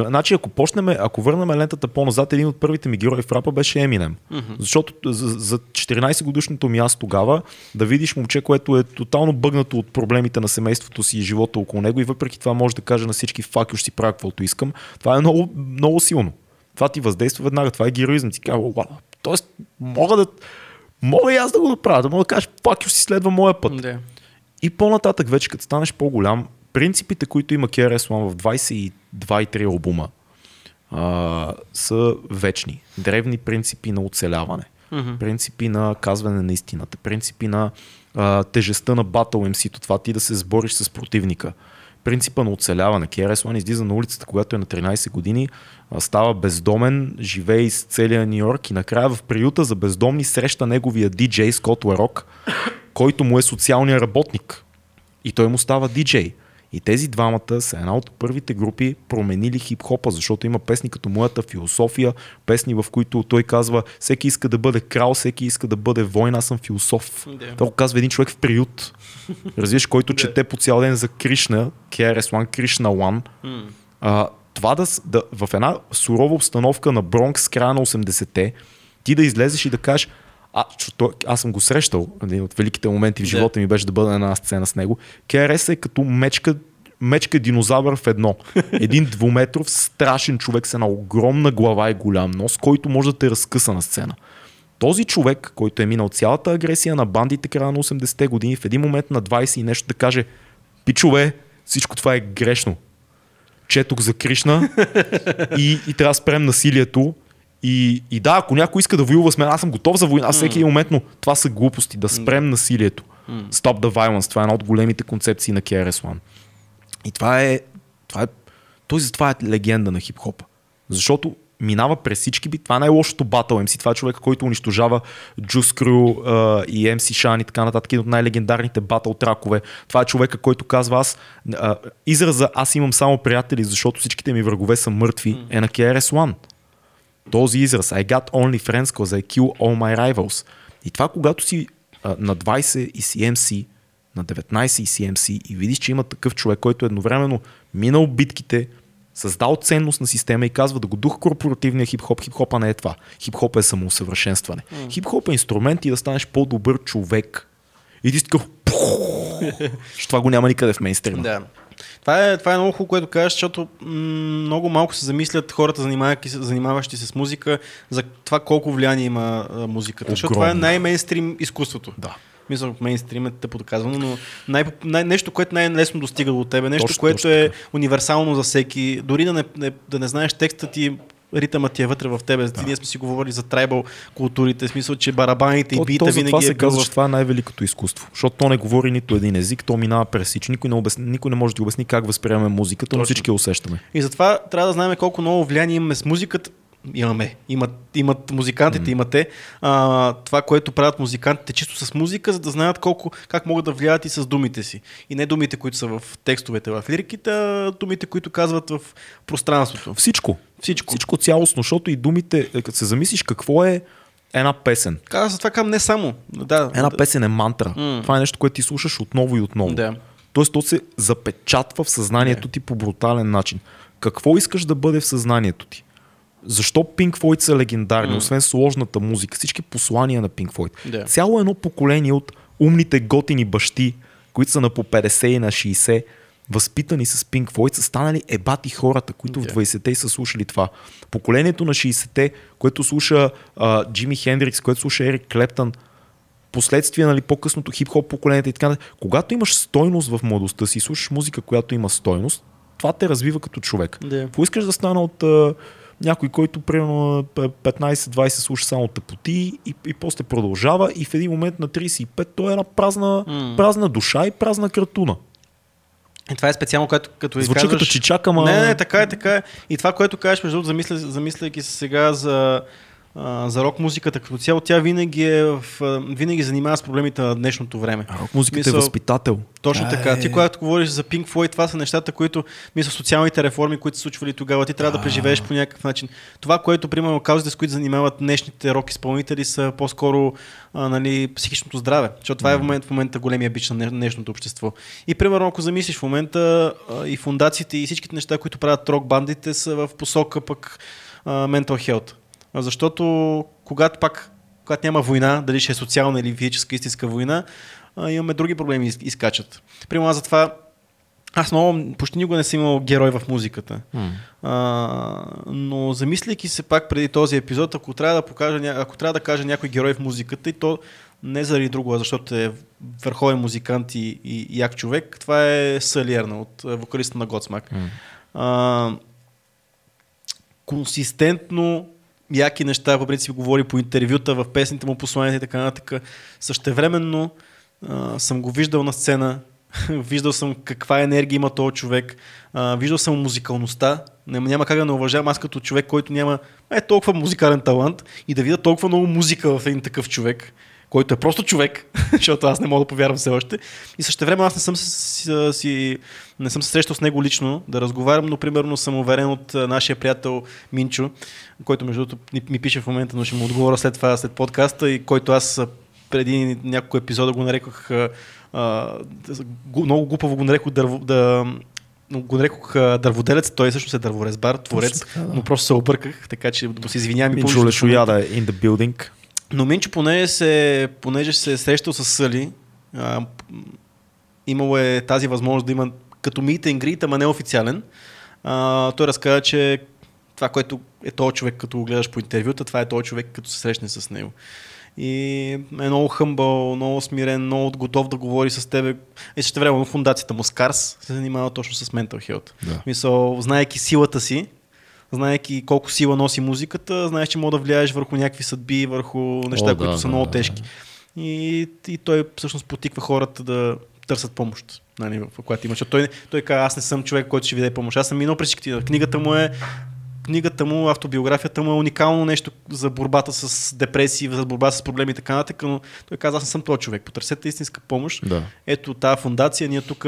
Значи, ако върнем лентата по-назад, един от първите ми герои в рапа беше Eminem. Mm-hmm. Защото за 14-годишното ми аз тогава да видиш момче, което е тотално бъгнато от проблемите на семейството си и живота около него и въпреки това може да каже на всички фак, ще си правя каквото искам. Това е много, много силно. Това ти въздейства веднага, това е героизъм. Ти казва, тоест мога и аз да го направя, да мога да кажа фак, ще си следва моя път. Mm-hmm. И по-нататък вече, като станеш по-голям, принципите, които има KRS-One в 22-3 албума са вечни. Древни принципи на оцеляване, принципи на казване на истината, принципи на тежестта на Battle MC-то, това ти да се сбориш с противника. Принципа на оцеляване. KRS-One излиза на улицата, когато е на 13 години, става бездомен, живее из целия Нью-Йорк и накрая в приюта за бездомни среща неговия диджей Скот Ларок, който му е социалния работник. И той му става диджей. И тези двамата са една от първите групи променили хип-хопа, защото има песни като моята философия, песни в които той казва всеки иска да бъде крал, всеки иска да бъде воин, аз съм философ. Yeah. Това го казва един човек в приют. Разбираш, който чете по цял ден за Кришна, KRS-One, Кришна One. Това в една сурова обстановка на Бронкс, края на 80-те, ти да излезеш и да кажеш аз съм го срещал, един от великите моменти в живота ми беше да бъда на една сцена с него. KRS е като мечка динозавър в едно. Един двуметров страшен човек с една огромна глава и голям нос, който може да те разкъса на сцена. Този човек, който е минал цялата агресия на бандите края на 80-те години, в един момент на 20 и нещо да каже пичове, всичко това е грешно. Четох за Кришна и трябва да спрем насилието. И да, ако някой иска да воюва с мен, аз съм готов за война, аз всеки един момент, но това са глупости, да спрем насилието. Stop the violence, това е една от големите концепции на KRS-One. И това е Той затова е легенда на хип-хопа. Защото минава през всички бит. Това е най-лошото батъл MC. Това е човека, който унищожава Джус Крю и MC Шан и така нататък. Един от най-легендарните батъл тракове. Това е човека, който казва аз... израза аз имам само приятели, защото всичките ми врагове са мъртви е на KRS-One. Този израз. I got only friends because I kill all my rivals. И това когато си на 20 и си MC, на 19 и си MC и видиш, че има такъв човек, който едновременно минал битките, създал ценност на система и казва да го дух корпоративния хип-хоп. Хип-хопа не е това. Хип-хопа е самоусъвършенстване. Хип-хоп е инструмент и да станеш по-добър човек. И ти си такъв... това го няма никъде в мейнстрима. Да. Това е много хубаво, което кажеш, защото много малко се замислят хората, занимаващи се с музика, за това колко влияние има музиката. Огромно. Защото това е най-мейнстрим изкуството. Да. Мисля, мейнстрим е тъпо доказвано, но нещо, което най-лесно достига до тебе, нещо, точно, което е универсално за всеки. Дори да не знаеш текста ти, ритъмът ти е вътре в тебе. Да. Ние сме си говорили за трайбъл културите, в смисъл, че барабаните и бита винаги това е казва, че това е най-великото изкуство. Защото то не говори нито един език, то минава през всички. Никой не може да обясни как възприемаме музиката, но всички я усещаме. И затова трябва да знаем колко много влияние имаме с музиката. Имат музикантите, имате. Това, което правят музикантите чисто с музика, за да знаят как могат да влияят и с думите си. И не думите, които са в текстовете, в лириките, а думите, които казват в пространството. Всичко цялостно, защото и думите, като се замислиш какво е една песен. За това не само. Да. Една песен е мантра. Това е нещо, което ти слушаш отново и отново. Да. Тоест, то се запечатва в съзнанието ти по брутален начин. Какво искаш да бъде в съзнанието ти? Защо Pink Floyd са легендарни, освен сложната музика, всички послания на Pink Floyd. Yeah. Цяло едно поколение от умните готини бащи, които са на по 50 и на 60, възпитани с Pink Floyd, са станали ебати хората, които в 20-те са слушали това. Поколението на 60-те, което слуша Джими Хендрикс, което слуша Ерик Клептън, последствие, по-късното хип-хоп поколението и така. Когато имаш стойност в младостта си, слушаш музика, която има стойност, това те развива като човек. Yeah. Поискаш да стана от... някой, който примерно 15-20 слуша само тъпоти и после продължава и в един момент на 35 той е една празна душа и празна картуна. И това е специално, като звучи казваш, като че чакам... Не, така е. И това, което кажеш, между другото, замисляйки се сега за рок музиката като цяло, тя винаги занимава с проблемите на днешното време. Рок музиката е възпитател. Точно така. Ти когато говориш за Pink Floyd, това са нещата, които социалните реформи, които се случвали тогава, ти трябва да преживееш по някакъв начин. Това, което примерно каузите, с които занимават днешните рок изпълнители, са по-скоро психичното здраве. Защото това е в момента големия бич на днешното общество. И примерно, ако замислиш в момента и фундациите и всичките неща, които правят рок бандите, са в посока пък mental health. Защото когато няма война, дали ще е социална или физическа истинска война, имаме други проблеми изкачат. Примерно затова аз почти никога не съм имал герой в музиката. Но замисляйки се пак преди този епизод, ако трябва да кажа някой герой в музиката, и то не заради друго, а защото е върховен музикант и як човек, това е Салиерна от вокалиста на Godsmack. Консистентно яки неща, по принцип говори по интервюта, в песните му, посланията и така нататък. Същевременно съм го виждал на сцена, виждал съм каква енергия има този човек, виждал съм музикалността. Няма как да не уважавам аз като човек, който няма толкова музикален талант, и да видя толкова много музика в един такъв човек, който е просто човек, защото аз не мога да повярвам все още. И същевременно аз не съм се срещал с него лично да разговарям, но примерно съм уверен от нашия приятел Минчо, който между другото ми пише в момента, но ще му отговоря след подкаста, и който аз преди няколко епизода го нарекох, много глупаво го нарекох дърводелец, той също е дърворезбар, творец, но просто се обърках, така че да се извинявам. Минчо Лешояда е in the building. Но Минчо, понеже се е срещал с Съли, имало е тази възможност да има като meet and greet, ама не официален. Той разказа, че това, което е този човек, като го гледаш по интервюта, това е този човек, като се срещне с него. И е много хъмбъл, много смирен, много готов да говори с тебе. И същевременно фундацията му Скарс се занимава точно с mental health. Да. Мисъл, знаеки силата си, знаеки колко сила носи музиката, знаеш, че може да влияеш върху някакви съдби, върху неща, които са много тежки. И той всъщност потиква хората да търсят помощ. Нали, когато има. Той каза, аз не съм човек, който ще ви даде помощ. Аз съм минал през всички. Книгата му, автобиографията му е уникално нещо за борбата с депресии, за борба с проблеми и така нататък, но той каза, аз не съм този човек. Потърсете истинска помощ. Да. Ето тази фундация, ние тук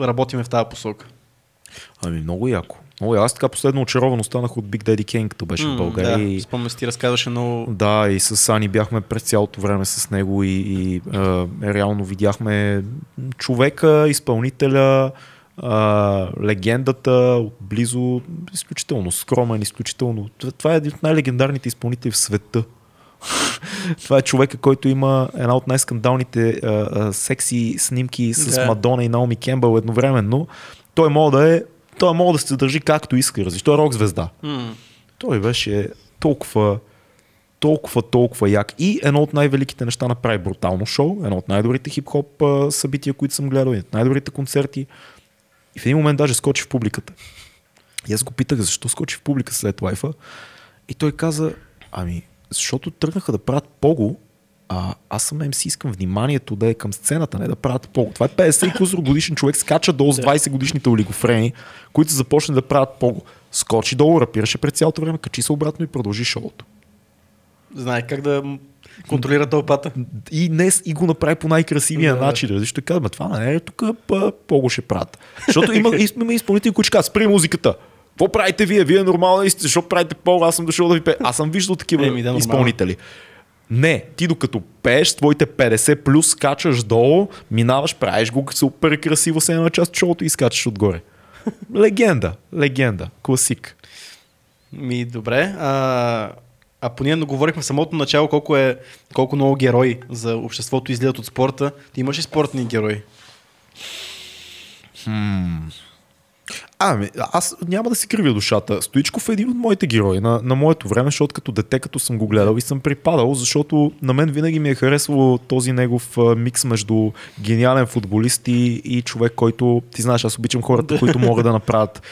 работиме в тази посока. Ами много яко. Аз така последно очаровано станах от Big Daddy Kane, като беше в България. Да, и... спомням си, ти разказваше много... Да, и с Ани бяхме през цялото време с него и реално видяхме човека, изпълнителя, легендата отблизо, изключително скромен, изключително... Това е един от най-легендарните изпълнители в света. Това е човека, който има една от най-скандалните секси снимки с Мадона и Наоми Кембъл едновременно. Той мога да се държи както иска, различ. Той е рок-звезда. Той беше толкова як. И едно от най-великите неща направи брутално шоу, едно от най-добрите хип-хоп събития, които съм гледал, едно от най-добрите концерти. И в един момент даже скочи в публиката. И аз го питах, защо скочи в публика след лайфа. И той каза, защото тръгнаха да правят пого, аз самем си искам вниманието да е към сцената, не да правят пого. Това е 50 годишен човек, скача долу с 20 годишните олигофрени, които са започнали да правят пого. Скочи долу, рапираше през цялото време, качи се обратно и продължи шоуто. Знае как да контролира тълпата. И го направи по най-красивия начин. Защото казваме, това не е тук, пого ще правят. Защото има изпълнители, които ще казват, спри музиката. Какво правите вие? Вие нормално ли сте? Защо правите пого? Аз съм дошъл да ви пея. Аз съм виждал такива изпълнители. Не, ти докато пееш твоите 50 плюс, качаш долу, минаваш, правиш го супер красиво с една част шоуто и скачаш отгоре. Легенда, класик. Добре. А поне говорихме в самото начало колко много герои за обществото излизат от спорта. Ти имаш ли спортни герои? Аз няма да си кривя душата. Стоичков е един от моите герои на моето време, защото като дете, като съм го гледал и съм припадал, защото на мен винаги ми е харесвало този негов микс между гениален футболист и човек, който, ти знаеш, аз обичам хората, които могат да направят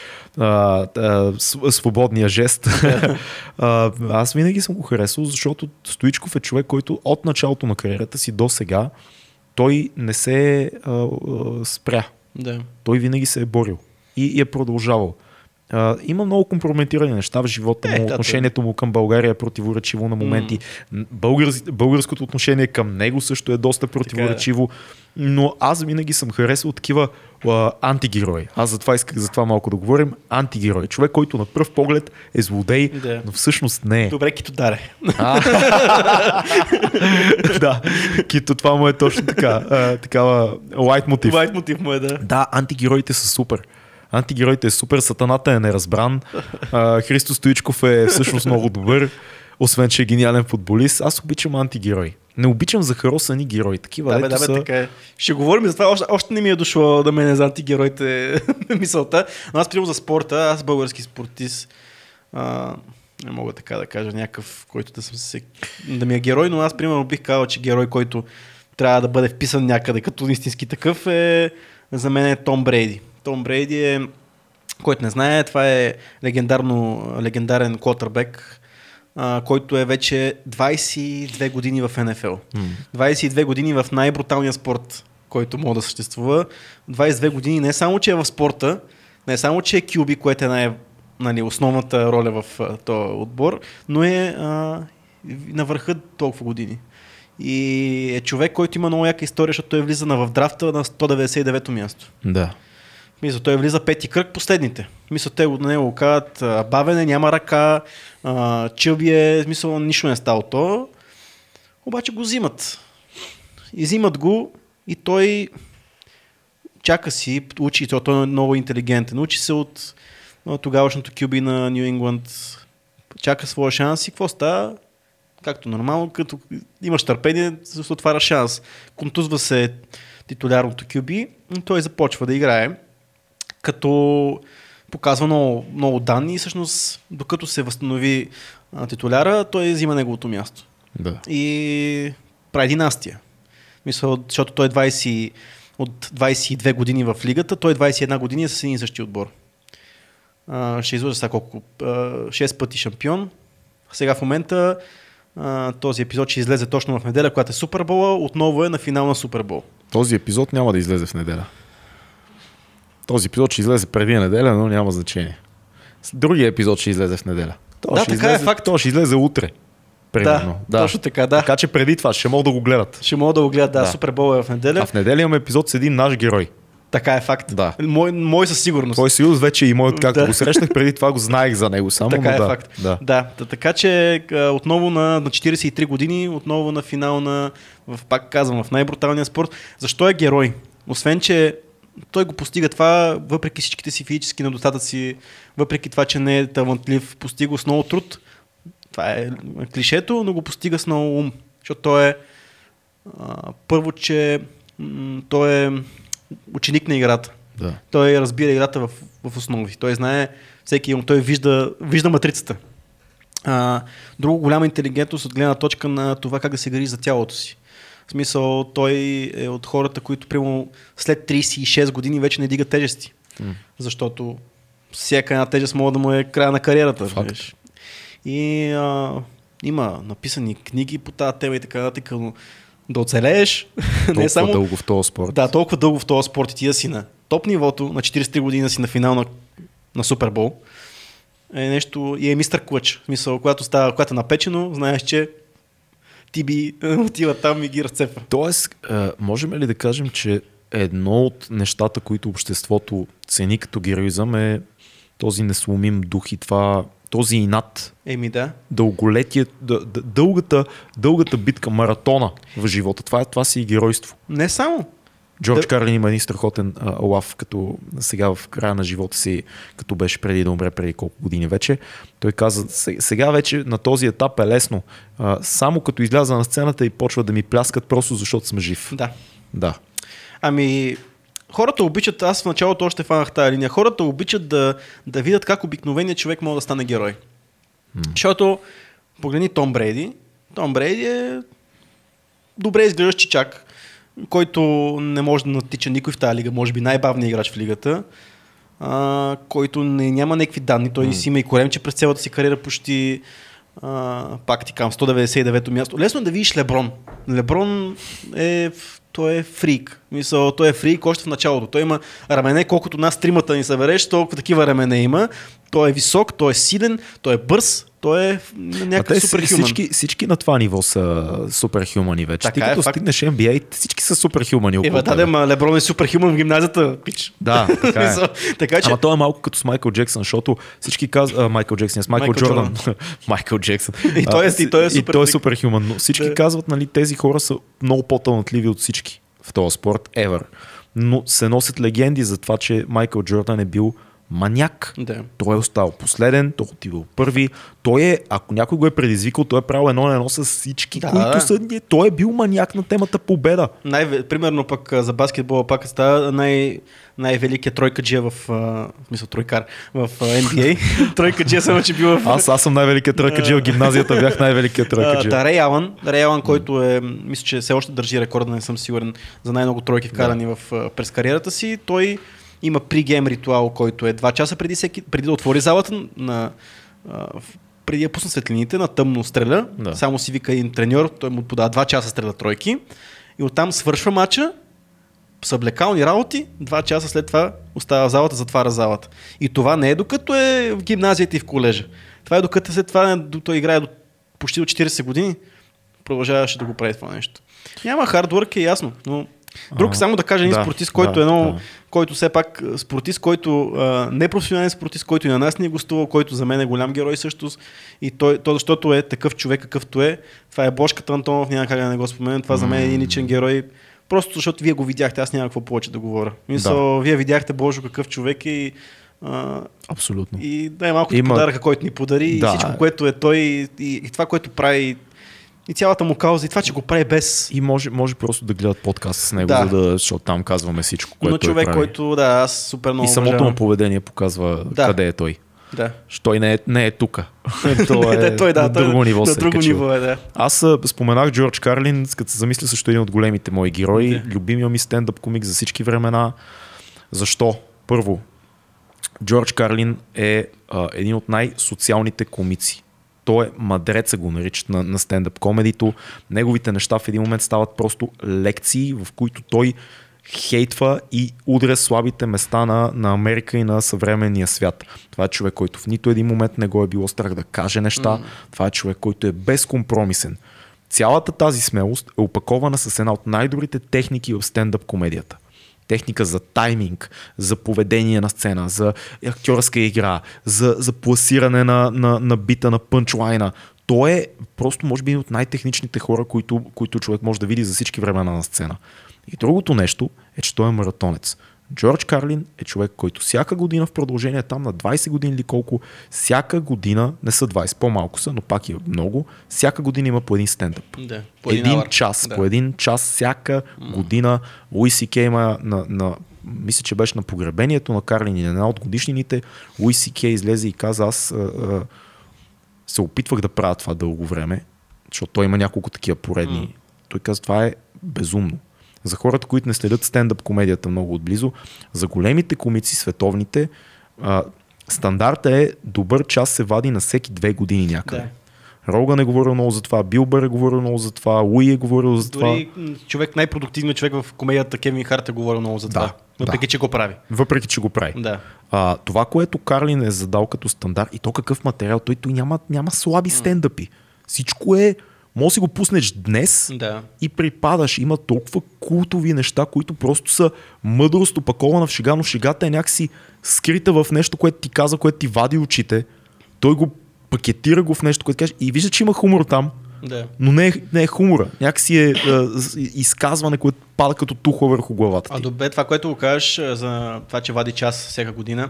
свободния жест. Аз винаги съм го харесвал, защото Стоичков е човек, който от началото на кариерата си до сега, той не се спря. Да. Той винаги се е борил. И е продължавал. Има много компрометирани неща в живота му. Отношението му към България е противоречиво на моменти. Българското отношение към него също е доста противоречиво. Но аз винаги съм харесал такива антигерои. Аз затова исках малко да говорим. Антигерой. Човек, който на пръв поглед е злодей, но всъщност не е. Добре, Китодаре. Да, Кито, това му е точно така. Такава лайтмотив. Лайтмотив му е, да. Да, антигероите са супер. Антигероите е супер, сатаната е неразбран, Христо Стоичков е всъщност много добър, освен че е гениален футболист. Аз обичам антигерои. Не обичам захаросани герои. Такива, така е. Ще говорим за това. Още не ми е дошло да мене за антигероите мисълта. Но аз прием за спорта. Аз български спортист. Не мога така да кажа някакъв, който да ми е герой, но аз примерно бих казал, че герой, който трябва да бъде вписан някъде като истински такъв, за мен е Том Брейди. Том Брейди е, който не знае, това е легендарен квотърбек, който е вече 22 години в НФЛ. 22 години в най-бруталния спорт, който може да съществува. 22 години не само, че е в спорта, не само, че е QB, което е основната роля в този отбор, но е на върха толкова години. И е човек, който има много яка история, защото той е влиза в драфта на 199-то място. Да. Мисля, той влиза пети кръг, последните. Мисля, те от него казват, бавене, няма ръка, чълбие, смисъл, нищо не е стало то. Обаче го взимат. И взимат го и той чака си, учи, той е много интелигентен. Учи се от тогавашното QB на Ню Ингланд. Чака своя шанс и какво става? Както нормално, като имаш търпение, се отваря шанс. Контузва се титулярното QB и той започва да играе. Като показва много данни и всъщност докато се възстанови титуляра, той взима неговото място. Да. И прави династия. Мисля, защото той е от 22 години в лигата, той 21 години е с един и същи отбор. Ще излъжа сега колко? 6 пъти шампион. Сега в момента Този епизод ще излезе точно в неделя, когато е Супербола, отново е на финал на Супербол. Този епизод няма да излезе в неделя. Този епизод ще излезе преди неделя, но няма значение. Другия епизод ще излезе в неделя. То да, ще така излезе, е факт. То ще излезе утре. Примерно. Да, точно така, да. Така че преди това ще могат да го гледат. Ще могат да го гледат, да. Да. Супербол е в неделя. А в неделя имаме епизод с един наш герой. Така е факт. Да. Мой със сигурност. Той съюз вече и моят, както да. Го срещнах, преди това го знаех за него само. Така е да. Факт. Да. Да. Да. Така че отново на 43 години, отново на финал на, пак казвам, в най-бруталния спорт. Защо е герой? Освен, че той го постига това, въпреки всичките си физически недостатъци, въпреки това, че не е талантлив, постига с много труд. Това е клишето, но го постига с много ум. Защото той е първо, че той е ученик на играта. Да. Той разбира играта в основи. Той знае всеки, той вижда матрицата. Друго голяма интелигентност от гледна точка на това как да се грижи за тялото си. В смисъл, той е от хората, които прямо след 36 години вече не дига тежести. Защото всяка една тежест може да му е края на кариерата. Факт. И има написани книги по тази тема и така нататък, но да оцелееш. Не само дълго в този спорт. Да, толкова дълго в този спорт и ти да си на топ нивото, на 43 години си на финал на Супербол, е нещо и е мистер Клъч. В смисъл, когато е напечено, знаеш, че ти би отива там и ги разцепва. Тоест, можем ли да кажем, че едно от нещата, които обществото цени като героизъм, е този несломим дух и това, този инат, да. Дълголетие, дългата битка, маратона в живота. Това си и геройство. Не само. Джордж Карлин има един страхотен лав, като сега в края на живота си, като беше преди да умре, преди колко години вече. Той каза, сега вече на този етап е лесно. Само като изляза на сцената и почва да ми пляскат, просто защото съм жив. Да. Ами... Хората обичат, аз в началото още фанах тази линия, хората обичат да видят как обикновеният човек може да стане герой. Защото погледни Том Брейди е добре изглеждащ чичак, който не може да натича никой в тази лига, може би най-бавният играч в лигата, който няма някакви данни, той си има и коремче през цялата си кариера почти, пак ти кам, 199-то място. Лесно да видиш Леброн. Леброн е... Той е фрик. Мисъл, той е фрик още в началото. Той има рамене, колкото нас тримата ни събереш, толкова такива рамене има. Той е висок, той е силен, той е бърз, той е някакъв суперхюман. Всички на това ниво са суперхюмани вече. Ти като стигнеш NBA, всички са суперхюмани около тебе. Ма Леброн е суперхюман в гимназията, пич. Да, така е. Така че... Ама той е малко като с Майкъл Джексън, защото всички казват... Майкъл Джордан. Майкъл Джексън. И той е суперхюман. Но всички казват, нали, тези хора са много по-талантливи от всички в този спорт, ever. Но се носят легенди за това, че Майкъл Джордан е бил маняк. Да. Той е оставил последен, той отивал първи. Той е, ако някой го е предизвикал, той е правил едно на едно с всички, които са. Той е бил маняк на темата победа. Примерно пък за баскетбола пак става най-великият тройкаджия тройкар в NBA. Тройкаджия само, че бил в... Аз съм най-великият тройкаджия в гимназията, бях най-великият тройкаджия. Рей Алън, който е, мисля, че все още държи рекорда, не съм сигурен, за най-много тройки вкарани през кариерата си. Той има пригейм ритуал, който е 2 часа преди да отвори залата, преди да пусна светлините, на тъмно стреля. Да. Само си вика един треньор, той му подава 2 часа стреля тройки и оттам свършва матча, съблекални работи, 2 часа след това остава залата, затваря залата. И това не е докато е в гимназията и в колежа. Това е докато след това той играе почти до 40 години, продължаваше да го прави това нещо. Няма хардворк, е ясно, но... Друг, само да кажа, един спортист, който все пак спортист, който не е професионален спортист, който и на нас не е гостувал, който за мен е голям герой също. И той защото е такъв човек, какъвто е. Това е Бошката Антонов, няма как да не го споменем. Това за мен е един личен герой. Просто защото вие го видяхте, аз няма какво повече да говоря. Мисля, вие видяхте Божо какъв човек е и... Абсолютно. И да е малко подаръка, който ни подари, и всичко, което е той, и това, което прави. И цялата му кауза, и това, че го прави без... И може просто да гледат подкаст с него, защото там казваме всичко, което той прави. Но човек, който аз супер много уважавам. И самото му поведение показва къде е той. Да. Той не е тука. Той на друго ниво се е качил. Аз споменах Джордж Карлин, като се замисля, също един от големите мои герои. Любимия ми стендъп комик за всички времена. Защо? Първо, Джордж Карлин е един от най-социалните комици Той е мадреца, го наричат на стендъп комедито. Неговите неща в един момент стават просто лекции, в които той хейтва и удря слабите места на Америка и на съвременния свят. Това е човек, който в нито един момент не го е било страх да каже неща. Това е човек, който е безкомпромисен. Цялата тази смелост е опакована с една от най-добрите техники в стендъп комедията. Техника за тайминг, за поведение на сцена, за актьорска игра, за пласиране на бита, на пънчлайна. Той е просто, може би, от най-техничните хора, които човек може да види за всички времена на сцена. И другото нещо е, че той е маратонец. Джордж Карлин е човек, който всяка година в продължение там на 20 години или колко, всяка година, не са 20, по-малко са, но пак е много, всяка година има по един стендъп. Да, по един час, да. По един час всяка година. Луис Ике има мисля, че беше на погребението на Карлин и на една от годишнините. Луис Ике излезе и каза: аз се опитвах да правя това дълго време, защото той има няколко такива поредни. Той каза: това е безумно. За хората, които не следят стендъп комедията много отблизо, за големите комици, световните, стандартът е добър час се вади на всеки 2 години някъде. Да. Роган е говорил много за това, Билбър е говорил много за това, Луи е говорил за това. Дори човек, най-продуктивният човек в комедията, Кевин Харт, е говорил много за това. Въпреки, че го прави. Да. Това, което Карлин е задал като стандарт, и то какъв материал, той няма слаби стендъпи. Всичко е... Може да си го пуснеш днес и припадаш. Има толкова култови неща, които просто са мъдрост опакована в шега, но шегата е някакси скрита в нещо, което ти каза, което ти вади очите. Той го пакетира го в нещо, което кажеш и вижда, че има хумор там, но не е хумора. Някакси е изказване, което пада като тухла върху главата ти. А добре, това, което го кажеш за това, че вади час всяка година,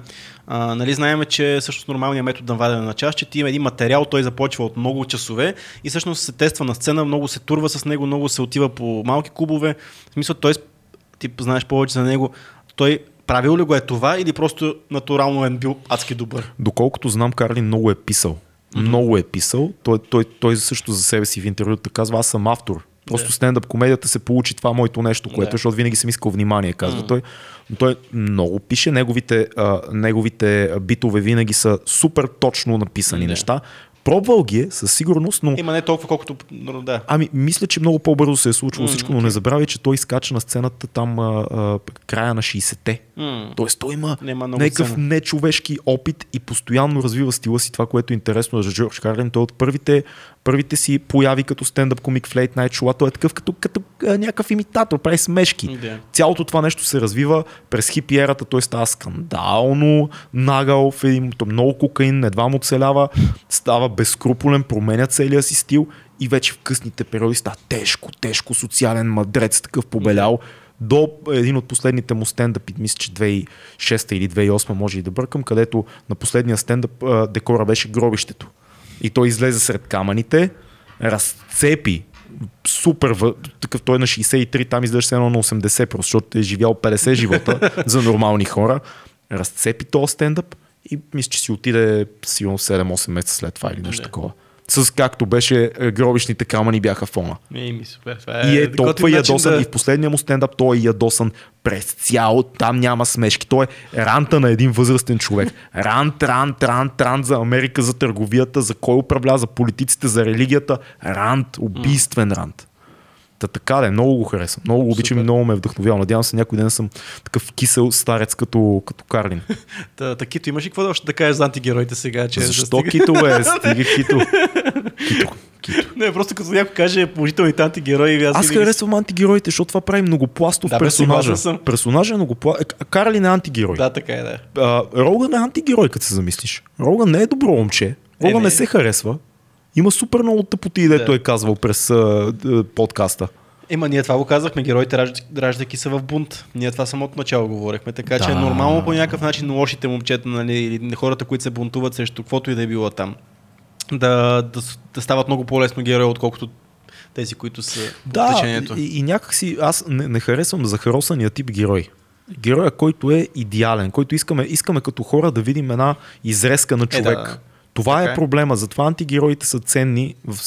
нали знаем, че всъщност нормалният метод на вадене на час, че ти има един материал, той започва от много часове и всъщност се тества на сцена, много се турва с него, много се отива по малки клубове. В смисъл, той, ти знаеш повече за него, той правил ли го е това или просто натурално е бил адски добър? Доколкото знам, Карлин много е писал. Много е писал. Той също за себе си в интервюта казва: аз съм автор. Просто стендъп комедията се получи това моето нещо, което, защото винаги съм искал внимание, казва той. Но той много пише. Неговите битове винаги са супер точно написани неща. Пробвал ги е със сигурност, но... Има не толкова, колкото... Ами, мисля, че много по-бързо се е случило всичко, но не забравяй, че той изкача на сцената там края на 60-те. Тоест той има някакъв нечовешки опит и постоянно развива стила си. Това, което е интересно за Джордж Карлин, той от първите си появи като стендъп комик в Late Night Show, той е такъв като някакъв имитатор, прави смешки. Цялото това нещо се развива през хипиерата, той става скандално нагъл, много кокаин, едва му оцелява, става безкруполен, променя целия си стил и вече в късните периоди става тежко социален мадрец, такъв побелял. До един от последните му стендъпи, мисля, че 2006 или 2008, може и да бъркам, където на последния стендъп декора беше гробището. И той излезе сред камъните, разцепи супер, такъв той на 63, там излезе едно на 80, просто защото е живял 50 живота за нормални хора. Разцепи този стендъп и мисля, че си отиде сигурно 7-8 месеца след това или нещо такова. С както беше, гробищните камъни бяха фона. И е толкова ядосан, и в последния му стендъп той е ядосан през цяло, там няма смешки. Той е ранта на един възрастен човек. Рант за Америка, за търговията, за кой управлява, за политиците, за религията. Рант, убийствен рант. Така да, много го харесвам. Много го обичам и много ме е вдъхновял. Надявам се, някой ден съм такъв кисел старец като Карлин. Кито, имаш ли какво да още да кажеш за антигероите сега? Защо Кито, бе? Стига Кито. Не, просто като някой каже положителните антигерои. Аз харесвам антигероите, защото това прави многопластов персонажа. Персонажа е многопластов. Карлин е антигерой. Да, така е, да. Роган е антигерой, като се замислиш. Роган не е добро момче. Роган не се харесва. Има супер много тъпоти, дето е казвал през подкаста. Ние това го казахме, героите раждайки са в бунт. Ние това самото начало говорихме, така че е нормално по някакъв начин лошите момчета, нали, или хората, които се бунтуват срещу каквото и да е било там, да стават много по-лесно герои, отколкото тези, които са в течението. И някакси аз не харесвам захаросания тип герой. Героя, който е идеален, който искаме като хора да видим една изрезка на човек. Това е проблема. Затова антигероите са ценни в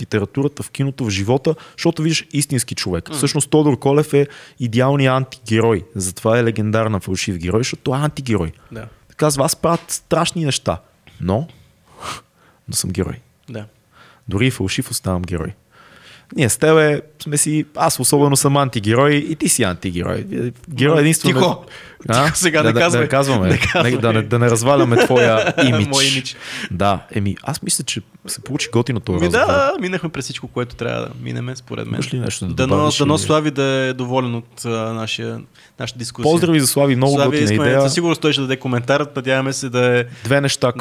литературата, в киното, в живота, защото виждаш истински човек. Всъщност Тодор Колев е идеалният антигерой. Затова е легендарна фалшив герой, защото е антигерой. Казва, аз правят страшни неща, но съм герой. Да. Дори и фалшив оставам герой. Ние с тебе сме си... Аз особено съм антигерой и ти си антигерой. Герой единствено... Тихо! Тихо сега, да казваме. Да не разваляме твоя имидж. Мой имидж. Да, аз мисля, че се получи готино това разговор. Да, минахме през всичко, което трябва да минеме, според мен. Дано Слави да е доволен от нашата дискусия. Поздрави за Слави, много готина идея. Със сигурност той ще даде коментар, надяваме се да е... Две неща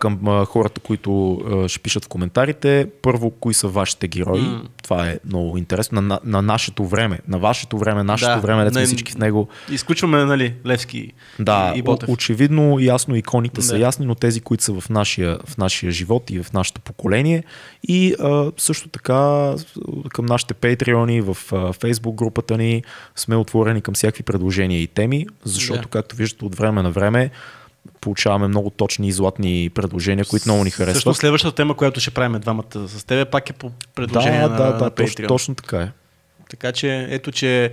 към хората, които ще пишат в коментарите. Първо, кои са вашите герои? Това е много интересно. На нашето време, на вашето време, нашето време, сме всички в него. Изключваме, нали, Левски и Ботев. Да, очевидно, ясно, иконите са ясни, но тези, които са в нашия живот и в нашето поколение. И също така към нашите Patreon-и, в Facebook групата ни сме отворени към всякакви предложения и теми, защото, както виждате, от време на време получаваме много точни и златни предложения, които много ни харесват. Също следващата тема, която ще правим двамата с тебе, пак е по предложение на Patreon. Точно така е. Така че, ето че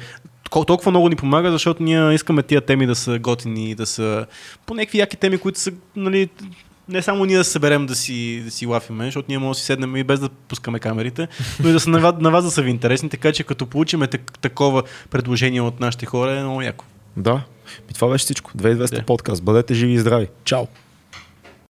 толкова много ни помага, защото ние искаме тия теми да са готини, да са по някакви яки теми, които са, нали, не само ние да се съберем да си лафиме, защото ние може да си седнем и без да пускаме камерите, но и да са на вас да са ви интересни, така че като получиме такова предложение от нашите хора, е много яко. Да. Това беше всичко. 2200 подкаст. Бъдете живи и здрави. Чао!